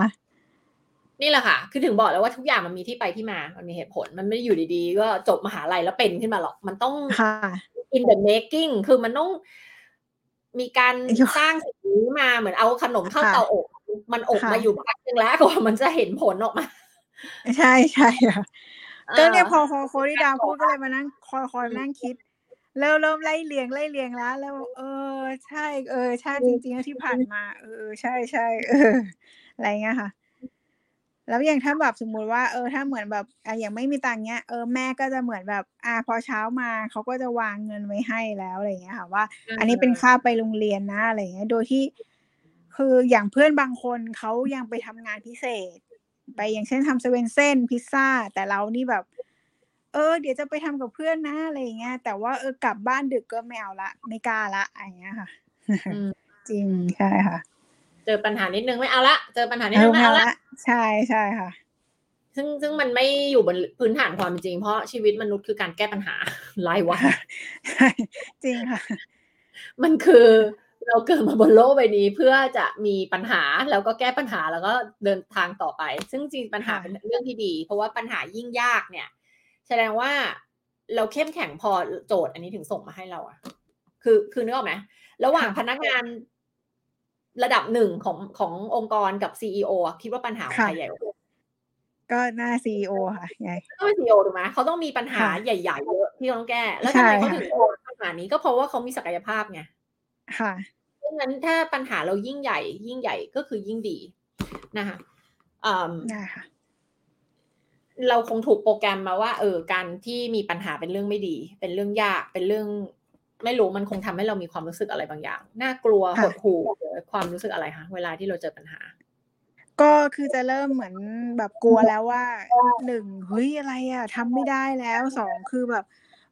นี่แหละค่ะคือถึงบอกแล้วว่าทุกอย่างมันมีที่ไปที่มามันมีเหตุผลมันไม่ได้อยู่ดีๆก็จบมหาลัยแล้วเป็นขึ้นมาหรอกมันต้อง in the making คือมันต้องมีการสร้างสิ่งนี้มาเหมือนเอาขนมเข้าเตาอบมันอบมาอยู่พักนึงแล้วกว่ามันจะเห็นผลออกมาใช่ใช่ค่ะก็เนี่ยพอโคดิดาพูดก็เลยมานั่งคอยนั่งคิดเริ่มไล่เลียงแล้วแล้วใช่ใช่จริงๆที่ผ่านมาใช่อะไรเงี้ยค่ะแล้วอย่างถ้าแบบสมมุติว่าถ้าเหมือนแบบอย่างไม่มีตังค์เงี้ยแม่ก็จะเหมือนแบบพอเช้ามาเขาก็จะวางเงินไว้ให้แล้วอะไรเงี้ยค่ะว่าอันนี้เป็นค่าไปโรงเรียนนะอะไรเงี้ยโดยที่คืออย่างเพื่อนบางคนเขายังไปทำงานพิเศษไปอย่างเช่นทำเซเว่นเส้นพิซซ่าแต่เรานี่แบบเดี๋ยวจะไปทำกับเพื่อนนะอะไรเงี้ยแต่ว่ากลับบ้านดึกก็ไม่เอาละไม่กล้าละอะไรเงี้ยค่ะจริงใช่ค่ะเจอปัญหานิดนึงไม่เอาละเจอปัญหานิดนึงไม่เอาละใช่ใช่ค่ะซึ่งมันไม่อยู่บนพื้นฐานความจริงเพราะชีวิตมนุษย์คือการแก้ปัญหารายวันจริงค่ะมันคือเราเกิดมาบนโลกใบนี้เพื่อจะมีปัญหาแล้วก็แก้ปัญหาแล้วก็เดินทางต่อไปซึ่งจริงปัญหาเป็นเรื่องที่ดีเพราะว่าปัญหายิ่งยากเนี่ยแสดงว่าเราเข้มแข็งพอโจทย์อันนี้ถึงส่งมาให้เราอะคือนึกออกไหมระหว่างพนักงานระดับหนึ่งขององค์กรกับ CEO อะคิดว่าปัญหาอะไรใหญ่ก็หน้า CEO ค่ะใหญ่ก็ CEO ถูกไหมเขาต้องมีปัญหาใหญ่ๆเยอะที่ต้องแก้แล้วทำไมเขาถึงโจทย์ปัญหานี้ก็เพราะว่าเขามีศักยภาพไงค่ะเพราะงั้นถ้าปัญหาเรายิ่งใหญ่ก็คือยิ่งดีนะคะนะคะเราคงถูกโปรแกรมมาว่าการที่มีปัญหาเป็นเรื่องไม่ดีเป็นเรื่องยากเป็นเรื่องไม่รู้มันคงทำให้เรามีความรู้สึกอะไรบางอย่างน่ากลัวหดหู่ความรู้สึกอะไรคะเวลาที่เราเจอปัญหาก็คือจะเริ่มเหมือนแบบกลัวแล้วว่า1เฮ้ยอะไรอ่ะทำไม่ได้แล้ว2คือแบบ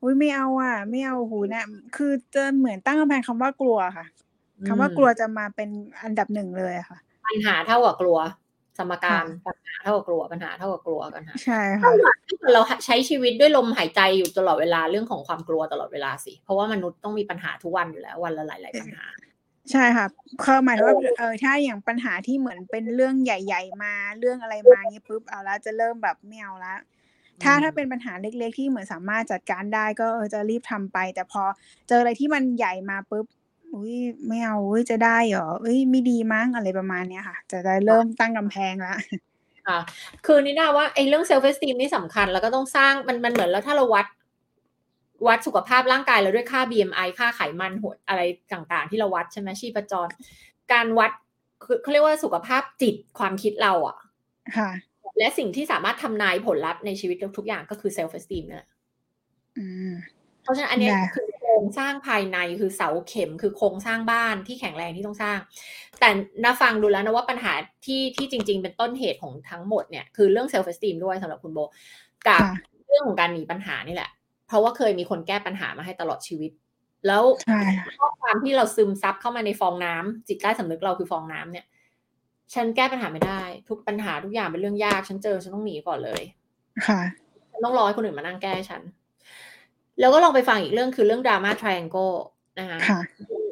อุ้ยไม่เอาอ่ะไม่เอาหูนะคือจะเหมือนตั้งกำแพงคำว่ากลัวค่ะคำว่ากลัวจะมาเป็นอันดับหนึ่งเลยค่ะปัญหาเท่ากับกลัวสมการปัญหาเท่ากับกลัวปัญหาเท่ากับกลัวกันค่ะใช่ค่ะเราใช้ชีวิตด้วยลมหายใจอยู่ตลอดเวลาเรื่องของความกลัวตลอดเวลาสิเพราะว่ามนุษย์ต้องมีปัญหาทุกวันอยู่แล้ววันละหลายๆปัญหาใช่ค่ะคือหมายว่าถ้าอย่างปัญหาที่เหมือนเป็นเรื่องใหญ่ๆมาเรื่องอะไรมาเงี้ยปุ๊บเอาละจะเริ่มแบบไม่เอาละถ้าเป็นปัญหาเล็กๆที่เหมือนสามารถจัดการได้ก็จะรีบทำไปแต่พอเจออะไรที่มันใหญ่มาปุ๊บอุ้ยไม่เอาจะได้เหรอไม่ดีมั้งอะไรประมาณเนี้ยค่ะจะได้เริ่มตั้งกำแพงละค่ะคือนี่น่าว่าไอ้เรื่องเซลฟ์เอสตีมนี่สำคัญแล้วก็ต้องสร้างมันเหมือนแล้วถ้าเราวัดสุขภาพร่างกายเราด้วยค่า BMI ค่าไขมันหัวอะไรต่างๆที่เราวัดใช่ไหมชีพจรการวัดเขาเรียกว่าสุขภาพจิตความคิดเราอ่ะค่ะและสิ่งที่สามารถทำนายผลลัพธ์ในชีวิตทุกอย่างก็คือเซลฟ์เอสตีมนั่นแหละเพราะฉะนั้นอันนี้คือโครงสร้างภายในคือเสาเข็มคือโครงสร้างบ้านที่แข็งแรงที่ต้องสร้างแต่นะฟังดูแล้วนะว่าปัญหาที่จริงๆเป็นต้นเหตุของทั้งหมดเนี่ยคือเรื่องเซลฟ์เอสตีมด้วยสำหรับคุณโบกับเรื่องของการหนีปัญหานี่แหละเพราะว่าเคยมีคนแก้ปัญหามาให้ตลอดชีวิตแล้วข้อความที่เราซึมซับเข้ามาในฟองน้ำจิตใต้สำนึกเราคือฟองน้ำเนี่ยฉันแก้ปัญหาไม่ได้ทุกปัญหาทุกอย่างเป็นเรื่องยากฉันเจอฉันต้องหนีก่อนเลยค่ะฉันต้องรอให้คนอื่นมานั่งแก้ฉันแล้วก็ลองไปฟังอีกเรื่องคือเรื่องดราม่าไทรแองเกิลนะคะ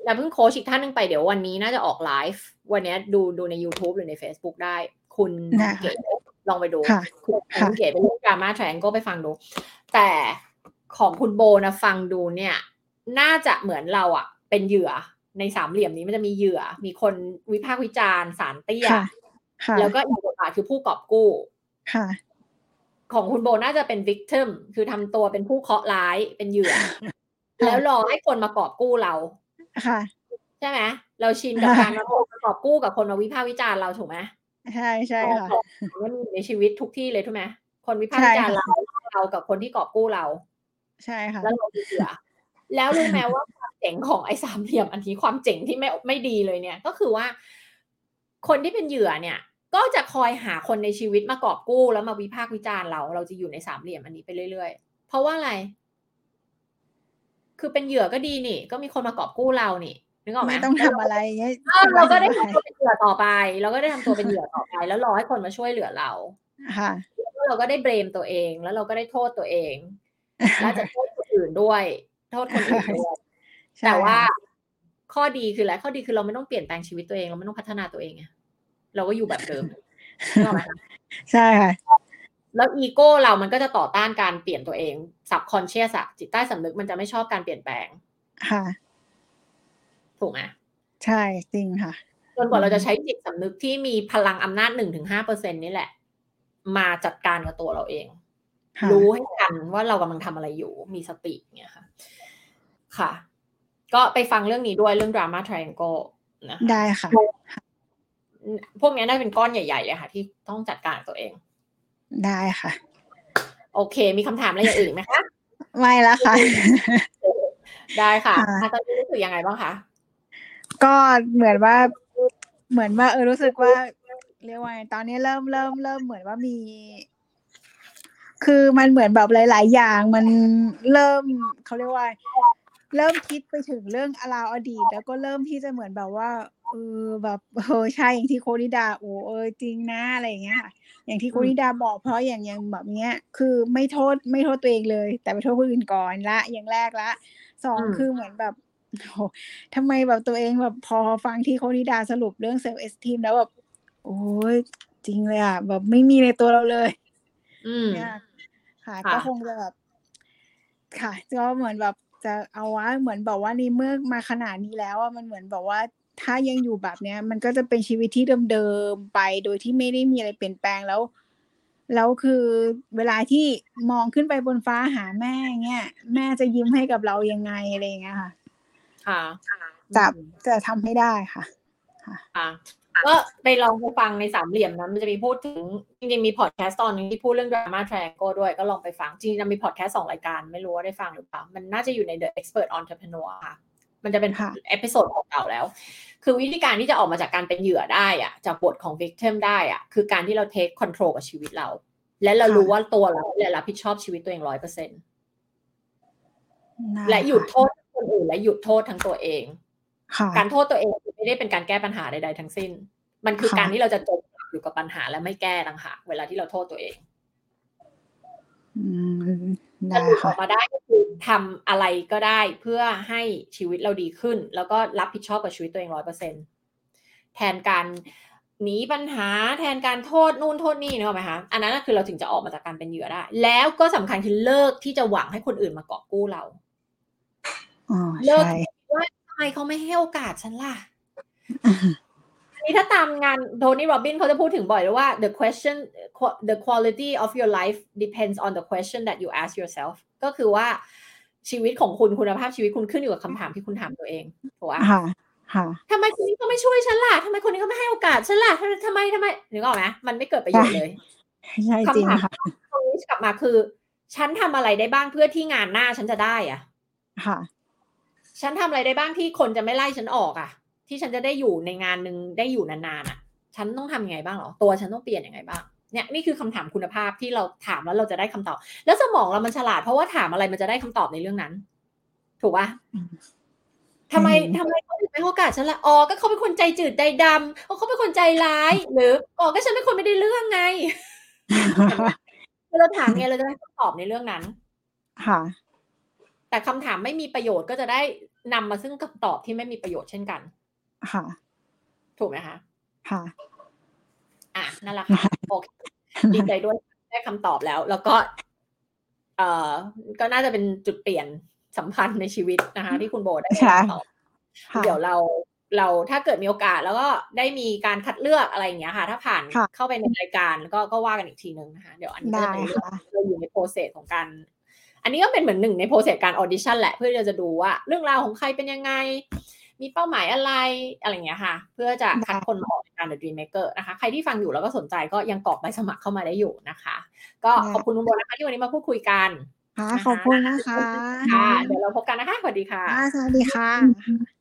เราเพิ่งโค้ชอีกท่านนึงไปเดี๋ยววันนี้น่าจะออกไลฟ์วันนี้ดูใน YouTube หรือใน Facebook ได้คุณเก๋ลองไปดูคุณเก๋เป็นเรื่องดราม่าไทรแองเกิลไปฟังดูแต่ของคุณโบนะฟังดูเนี่ยน่าจะเหมือนเราอ่ะเป็นเหยื่อในสามเหลี่ยมนี้มันจะมีเหยื่อมีคนวิพากษ์วิจารณ์ศาลเตี้ยแล้วก็อีกบทบาทคือผู้กอบกู้ของคุณโบน่าจะเป็น victim คือทำตัวเป็นผู้เคราะห์ร้ายเป็นเหยื่อแล้วรอให้คนมากอบกู้เราใช่ไหมเราชินกับการมากอบกู้กับคนมาวิพากษ์วิจารณ์เราถูกไหม ใช่ใช่ค่ะมันมีในชีวิตทุกที่เลยถูกไหมคนวิพากษ์วิจารณ์เรากับคนที่กอบกู้เราใช่ค่ะแล้วเราเบื่อแล้วรู้ไหมว่าความเจ๋งของไอ้สามเหลี่ยมอันนี้ความเจ๋งที่ไม่ดีเลยเนี่ยก็คือว่าคนที่เป็นเหยื่อเนี่ยก็จะคอยหาคนในชีวิตมากอบกู้แล้วมาวิพากษ์วิจารณ์เราจะอยู่ในสามเหลี่ยมอันนี้ไปเรื่อยๆเพราะว่าอะไรคือเป็นเหยื่อก็ดีนี่ก็มีคนมากอบกู้เรานี่นึกออกไหมไม่ต้องทำอะไรเงี้ยเราก็ได้ทำตัวเป็นเหยื่อต่อไปเราก็ได้ทำตัวเป็นเหยื่อต่อไปแล้วรอให้คนมาช่วยเหลือเราค่ะแล้วเราก็ได้เบรมตัวเองแล้วเราก็ได้โทษตัวเองแล้วจะโทษคนอื่นด้วยโทษคนอื่นด้วยแต่ว่าข้อดีคืออะไรข้อดีคือเราไม่ต้องเปลี่ยนแปลงชีวิตตัวเองเราไม่ต้องพัฒนาตัวเองไงเราก็อยู่แบบเดิมนึกออกไหมใช่ค่ะแล้วอีโก้เรามันก็จะต่อต้านการเปลี่ยนตัวเองซับคอนเชียสอะจิตใต้สำนึกมันจะไม่ชอบการเปลี่ยนแปลงค่ะถูกไหมใช่จริงค่ะจนกว่าเราจะใช้จิตสำนึกที่มีพลังอำนาจ 1-5% นี่แหละมาจัดการกับตัวเราเองรู้ให้ทันว่าเรากำลังทำอะไรอยู่มีสติเนี่ยค่ะค่ะก็ไปฟังเรื่องนี้ด้วยเรื่อง Drama Triangle นะได้ค่ะพวกนี้ได้เป็นก้อนใหญ่ๆเลยค่ะที่ต้องจัดการตัวเองได้ค่ะโอเคมีคำถามอะไรอย่างอื่นไหมคะไม่ละค่ะได้ค่ะตอนนี้รู้สึกยังไงบ้างคะก็เหมือนว่ารู้สึกว่าเรียกว่าตอนนี้เริ่มเหมือนว่ามีคือมันเหมือนแบบหลายๆอย่างมันเริ่มเขาเรียกว่าเริ่มคิดไปถึงเรื่องราวอดีตแล้วก็เริ่มที่จะเหมือนแบบว่าแบบใช่อย่างที่โคนิดาจริงนะอะไรอย่างเงี้ยอย่างที่โคนิดาบอกเพราะอย่างแบบเนี้ยคือไม่โทษตัวเองเลยแต่ไปโทษคนอื่นก่อนละอย่างแรกละสองคือเหมือนแบบทำไมแบบตัวเองแบบพอฟังที่โคนิดาสรุปเรื่องเซลฟ์เอสทีมแล้วแบบโอ้ยจริงเลยอ่ะแบบไม่มีในตัวเราเลยเนี่ยค่ะก็คงจะแบบค่ะก็เหมือนแบบจะเอาว่าเหมือนบอกว่านี่เมื่อมาขนาดนี้แล้วอ่ะมันเหมือนบอกว่าถ้ายังอยู่แบบเนี้ยมันก็จะเป็นชีวิตที่เดิมๆไปโดยที่ไม่ได้มีอะไรเปลี่ยนแปลงแล้วคือเวลาที่มองขึ้นไปบนฟ้าหาแม่เงี้ยแม่จะยิ้มให้กับเรายังไงอะไรเงี้ยค่ะค่ะจะทำให้ได้ค่ะค่ะก็ไปลองไปฟังในสามเหลี่ยมนะมันจะมีพูดถึงจริงๆมีพอดแคสต์ตอนนึงที่พูดเรื่อง Drama Triangle ด้วยก็ลองไปฟังจริงๆจะมีพอดแคสต์2รายการไม่รู้ว่าได้ฟังหรือเปล่ามันน่าจะอยู่ใน The Expert Entrepreneur ค่ะมันจะเป็นเอพิโซดของเราแล้วคือวิธีการที่จะออกมาจากการเป็นเหยื่อได้อะจากบทของ victim ได้อะคือการที่เรา take control กับชีวิตเราและเรารู้ว่าตัวเราเนี่ยรับผิดชอบชีวิตตัวเอง 100% และหยุดโทษคนอื่นและหยุดโทษทั้งตัวเองการโทษตัวเองไม่ได้เป็นการแก้ปัญหาใดๆทั้งสิ้นมันคือการที่เราจะจมอยู่กับปัญหาและไม่แก้ต่างหากเวลาที่เราโทษตัวเองถ้าหลุดออกมาได้ก็คือทำอะไรก็ได้เพื่อให้ชีวิตเราดีขึ้นแล้วก็รับผิดชอบกับชีวิตตัวเอง 100% แทนการหนีปัญหาแทนการโทษนู่นโทษนี่นึกออกไหมคะอันนั้นคือเราถึงจะออกมาจากการเป็นเหยื่อได้แล้วก็สำคัญคือเลิกที่จะหวังให้คนอื่นมากอบกู้เราเลิกว่าทำไมเขาไม่ให้โอกาสฉันล่ะนี่ถ้าตามงานโทนี่โรบินเขาจะพูดถึงบ่อยเลยว่า the quality of your life depends on the question that you ask yourself ก็คือว่าชีวิตของคุณคุณภาพชีวิตคุณขึ้นอยู่กับคำถามที่คุณถามตัวเองถูกป่ะค่ะทำไมคนนี้เขาไม่ช่วยฉันล่ะทำไมคนนี้เขาไม่ให้โอกาสฉันล่ะทำไมนึกออกไหมมันไม่เกิดประโยชน์เลยคำถามตรงนี้กลับมาคือฉันทำอะไรได้บ้างเพื่อที่งานหน้าฉันจะได้อ่ะค่ะฉันทำอะไรได้บ้างที่คนจะไม่ไล่ฉันออกอ่ะที่ฉันจะได้อยู่ในงานนึงได้อยู่นานๆอ่ะฉันต้องทำยังไงบ้างหรอตัวฉันต้องเปลี่ยนยังไงบ้างเนี่ยนี่คือคำถามคุณภาพที่เราถามแล้วเราจะได้คำตอบแล้วสมองเรามันฉลาดเพราะว่าถามอะไรมันจะได้คำตอบในเรื่องนั้นถูกป่ะทำไมเขาถึงไม่ให้โอกาสฉันละอ๋อก็เขาเป็นคนใจจืดใจดำเขาเป็นคนใจร้ายหรืออ๋อก็ฉันเป็นคนไม่ได้เรื่องไงเราถามไงเราจะได้คำตอบในเรื่องนั้นค่ะแต่คำถามไม่มีประโยชน์ก็จะได้นำมาซึ่งคำตอบที่ไม่มีประโยชน์เช่นกันค่ะถูกไหมคะค่ะอ่ะนั่นแหละค่ะโอเคดีใจด้วยได้คำตอบแล้วแล้วก็ก็น่าจะเป็นจุดเปลี่ยนสำคัญในชีวิตนะคะที่คุณโบได้คำตอบเดี๋ยวเราถ้าเกิดมีโอกาสแล้วก็ได้มีการคัดเลือกอะไรอย่างเงี้ยค่ะถ้าผ่านเข้าไปในรายการก็ว่ากันอีกทีนึงนะคะเดี๋ยวอันนี้จะเป็นเราอยู่ในโปรเซสของการอันนี้ก็เป็นเหมือนหนึ่งในโปรเซสการออดิชั่นแหละเพื่อเราจะดูว่าเรื่องราวของใครเป็นยังไง มีเป้าหมายอะไรอะไรอย่างเงี้ยค่ะเพื่อจะคัดคนมาออกรายการ The Dream Maker นะคะใครที่ฟังอยู่แล้วก็สนใจก็ยังกรอกใบสมัครเข้ามาได้อยู่นะคะก็ขอบคุณคุณโบนะคะที่วันนี้มาพูดคุยกันค่ะขอบคุณนะคะเดี๋ยวเราพบกันนะคะสวัสดีค่ะสวัสดีค่ะ